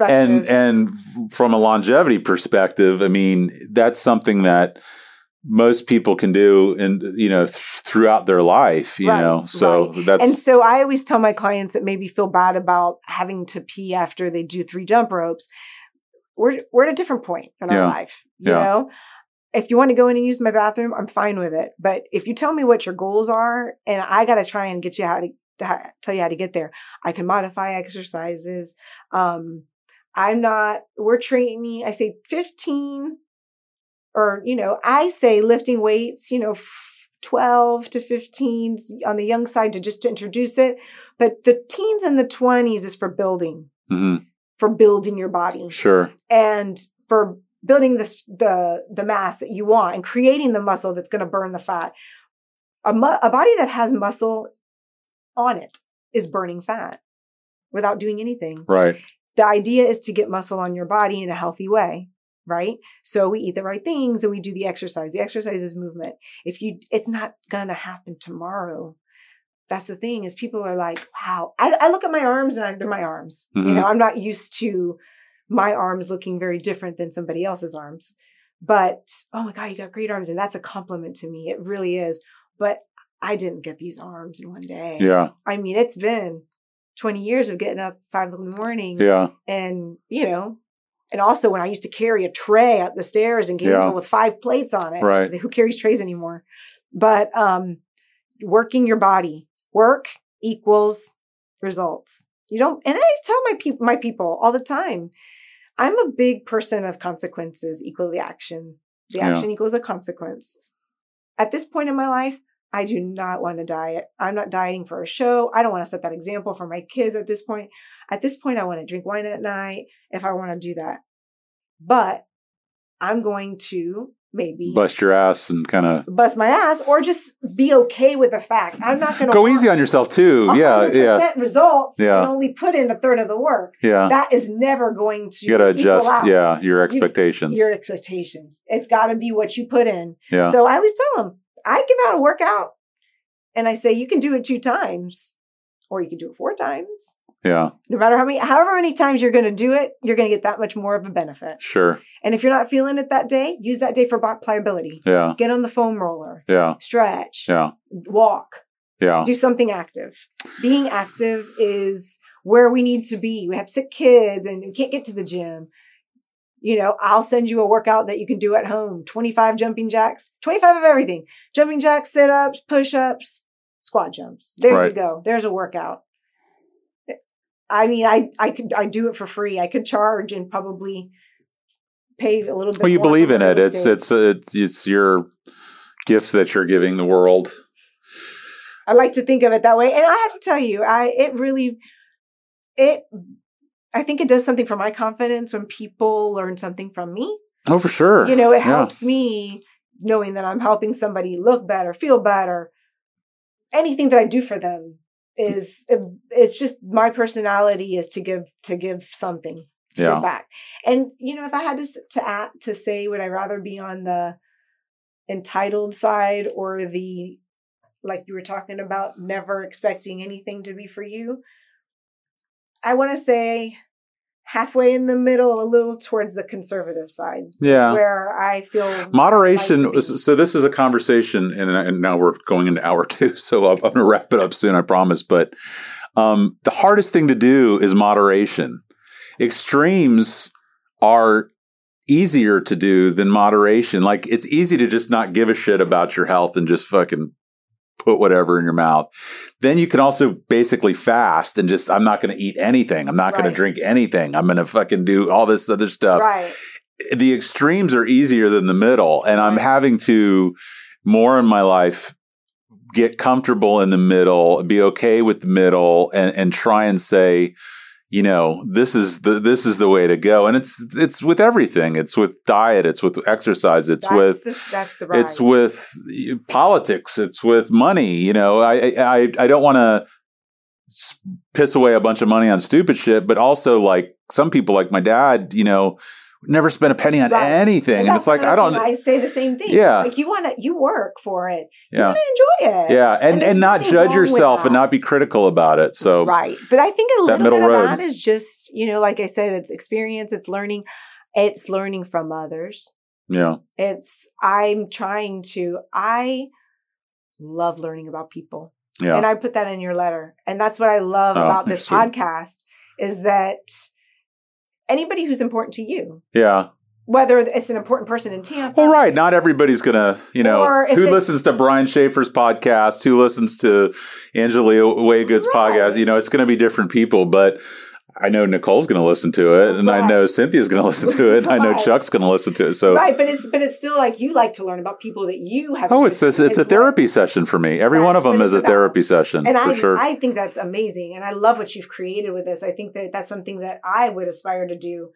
and and from a longevity perspective, I mean, that's something that most people can do, and you know, th- throughout their life, you right. know. So right. that's and so I always tell my clients that maybe feel bad about having to pee after they do three jump ropes. We're we're at a different point in yeah. our life, you yeah. know. If you want to go in and use my bathroom, I'm fine with it. But if you tell me what your goals are, and I got to try and get you how to. To tell you how to get there. I can modify exercises. Um, I'm not, we're training, I say fifteen or, you know, I say lifting weights, you know, twelve to fifteen on the young side to just introduce it. But the teens and the twenties is for building, mm-hmm. for building your body. Sure. And for building the, the, the mass that you want and creating the muscle that's going to burn the fat. A, mu- a body that has muscle on it is burning fat without doing anything. Right. The idea is to get muscle on your body in a healthy way, right? So we eat the right things and we do the exercise. The exercise is movement. If you, it's not going to happen tomorrow. That's the thing is people are like, wow, I, I look at my arms and I, they're my arms. Mm-hmm. You know, I'm not used to my arms looking very different than somebody else's arms, but oh my God, you got great arms. And that's a compliment to me. It really is. But I didn't get these arms in one day. Yeah. I mean, it's been twenty years of getting up five in the morning. Yeah. And, you know, and also when I used to carry a tray up the stairs and Gainesville yeah. with five plates on it. Right. Who carries trays anymore? But um, working your body, work equals results. You don't, and I tell my people, my people all the time, I'm a big person of consequences equal the action. The action yeah. equals the consequence. At this point in my life, I do not want to diet. I'm not dieting for a show. I don't want to set that example for my kids at this point. At this point, I want to drink wine at night if I want to do that. But I'm going to maybe bust your ass and kind of bust my ass or just be okay with the fact. I'm not going to go easy on yourself too. Yeah. Yeah. Results yeah. and only put in a third of the work. Yeah. That is never going to. You got to adjust. Out. Yeah. Your expectations. Your, your expectations. It's got to be what you put in. Yeah. So I always tell them. I give out a workout And I say, you can do it two times or you can do it four times. Yeah. No matter how many, however many times you're going to do it, you're going to get that much more of a benefit. Sure. And if you're not feeling it that day, use that day for back pliability. Yeah. Get on the foam roller. Yeah. Stretch. Yeah. Walk. Yeah. Do something active. Being active is where we need to be. We have sick kids and we can't get to the gym. You know, I'll send you a workout that you can do at home. twenty-five jumping jacks, twenty-five of everything. Jumping jacks, sit-ups, push-ups, squat jumps. There right. you go. There's a workout. I mean, I, I could, I do it for free. I could charge and probably pay a little bit. Well, you more believe in it. It's, it's, it's, it's your gift that you're giving the world. I like to think of it that way. And I have to tell you, I, it really, it, I think it does something for my confidence when people learn something from me. Oh, for sure. You know, it helps yeah. me knowing that I'm helping somebody look better, feel better. Anything that I do for them is, it's just my personality is to give, to give something to yeah. give back. And, you know, if I had to, to act, to say, would I rather be on the entitled side or the, like you were talking about, never expecting anything to be for you? I want to say halfway in the middle, a little towards the conservative side. Yeah. Where I feel moderation. So this is a conversation, and, and now we're going into hour two. So I'm, I'm going to wrap it up soon, I promise. But um, the hardest thing to do is moderation. Extremes are easier to do than moderation. Like, it's easy to just not give a shit about your health and just fucking put whatever in your mouth. Then you can also basically fast and just, I'm not going to eat anything. I'm not right. going to drink anything. I'm going to fucking do all this other stuff. Right. The extremes are easier than the middle. And right. I'm having to more in my life get comfortable in the middle, be okay with the middle, and, and try and say, you know, this is the, this is the way to go. And it's, it's with everything. It's with diet. It's with exercise. It's that's with, the, that's the ride. It's with politics. It's with money. You know, I, I, I don't want to piss away a bunch of money on stupid shit, but also, like, some people like my dad, you know, never spent a penny on right. anything. And, and it's like, I don't, I say the same thing. Yeah. It's like, you want to, you work for it. You yeah. want to enjoy it. Yeah. And, and, and not judge yourself and not be critical about it. So, right. But I think a little bit road. of that is just, you know, like I said, it's experience, it's learning, it's learning from others. Yeah. It's, I'm trying to, I love learning about people. Yeah. And I put that in your letter. And that's what I love oh, about this podcast is that anybody who's important to you. Yeah. Whether it's an important person in Tampa. Well, right. Not everybody's going to, you know, who listens to Brian Schaefer's podcast, who listens to Angelia Waygood's right. podcast, you know, it's going to be different people. But I know Nicole's going to listen to it, and right. I know Cynthia's going to listen to it, and I know Chuck's going to listen to it. So right, but it's but it's still like you like to learn about people that you have. Oh, it's a, it's a therapy life. session for me. Every that's one of them is a therapy about. session, and for I sure. I think that's amazing, and I love what you've created with this. I think that that's something that I would aspire to do,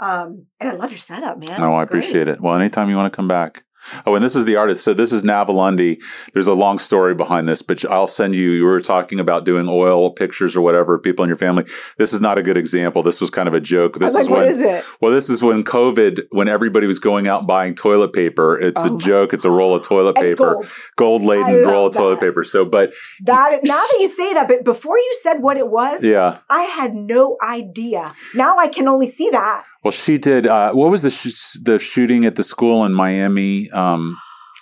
um, and I love your setup, man. Oh, it's I great. appreciate it. Well, anytime you want to come back. Oh, and this is the artist. So this is Navalundi. There's a long story behind this, but I'll send you, you were talking about doing oil pictures or whatever, people in your family. This is not a good example. This was kind of a joke. This like, is when, what is it? Well, this is when COVID, when everybody was going out buying toilet paper. It's oh a joke. It's a roll of toilet paper, gold laden roll of that. toilet paper. So, but that, now that you say that, but before you said what it was, yeah. I had no idea. Now I can only see that. Well, she did. Uh, what was the sh- the shooting at the school in Miami? Um,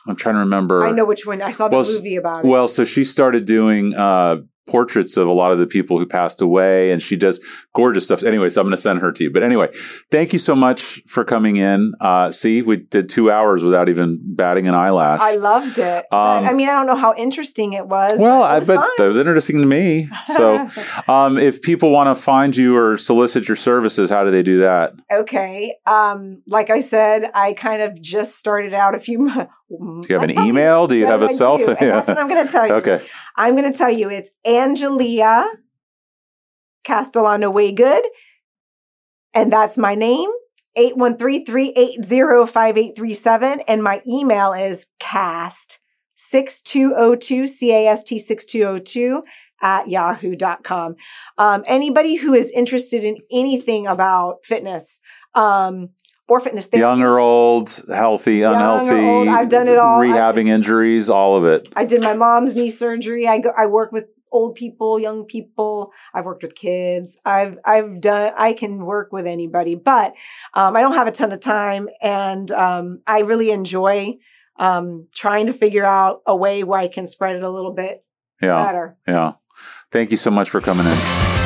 I'm trying to remember. I know which one. I saw the well, movie about it. Well, so she started doing uh, portraits of a lot of the people who passed away, and she does gorgeous stuff. Anyway, so I'm going to send her to you. But anyway, thank you so much for coming in. Uh, see, we did two hours without even batting an eyelash. I loved it. Um, I mean, I don't know how interesting it was. Well, but it was I bet that was interesting to me. So um, if people want to find you or solicit your services, how do they do that? Okay. Um, like I said, I kind of just started out a few months. Do you have an email? Do you have a cell phone? Yeah. That's what I'm going to tell you. Okay. I'm going to tell you it's Angelia Castellano Waygood. And that's my name, eight one three, three eight zero, five eight three seven. And my email is cast six two zero two, C A S T six two zero two at yahoo dot com. Um, anybody who is interested in anything about fitness, um, or fitness therapy. Young or old, healthy, Young unhealthy. Or old. I've done it all. Rehabbing injuries, all of it. I did my mom's knee surgery. I go, I work with old people, young people. I've worked with kids. I've I've done. I can work with anybody, but um, I don't have a ton of time, and um, I really enjoy um, trying to figure out a way where I can spread it a little bit yeah. better. Yeah. Thank you so much for coming in.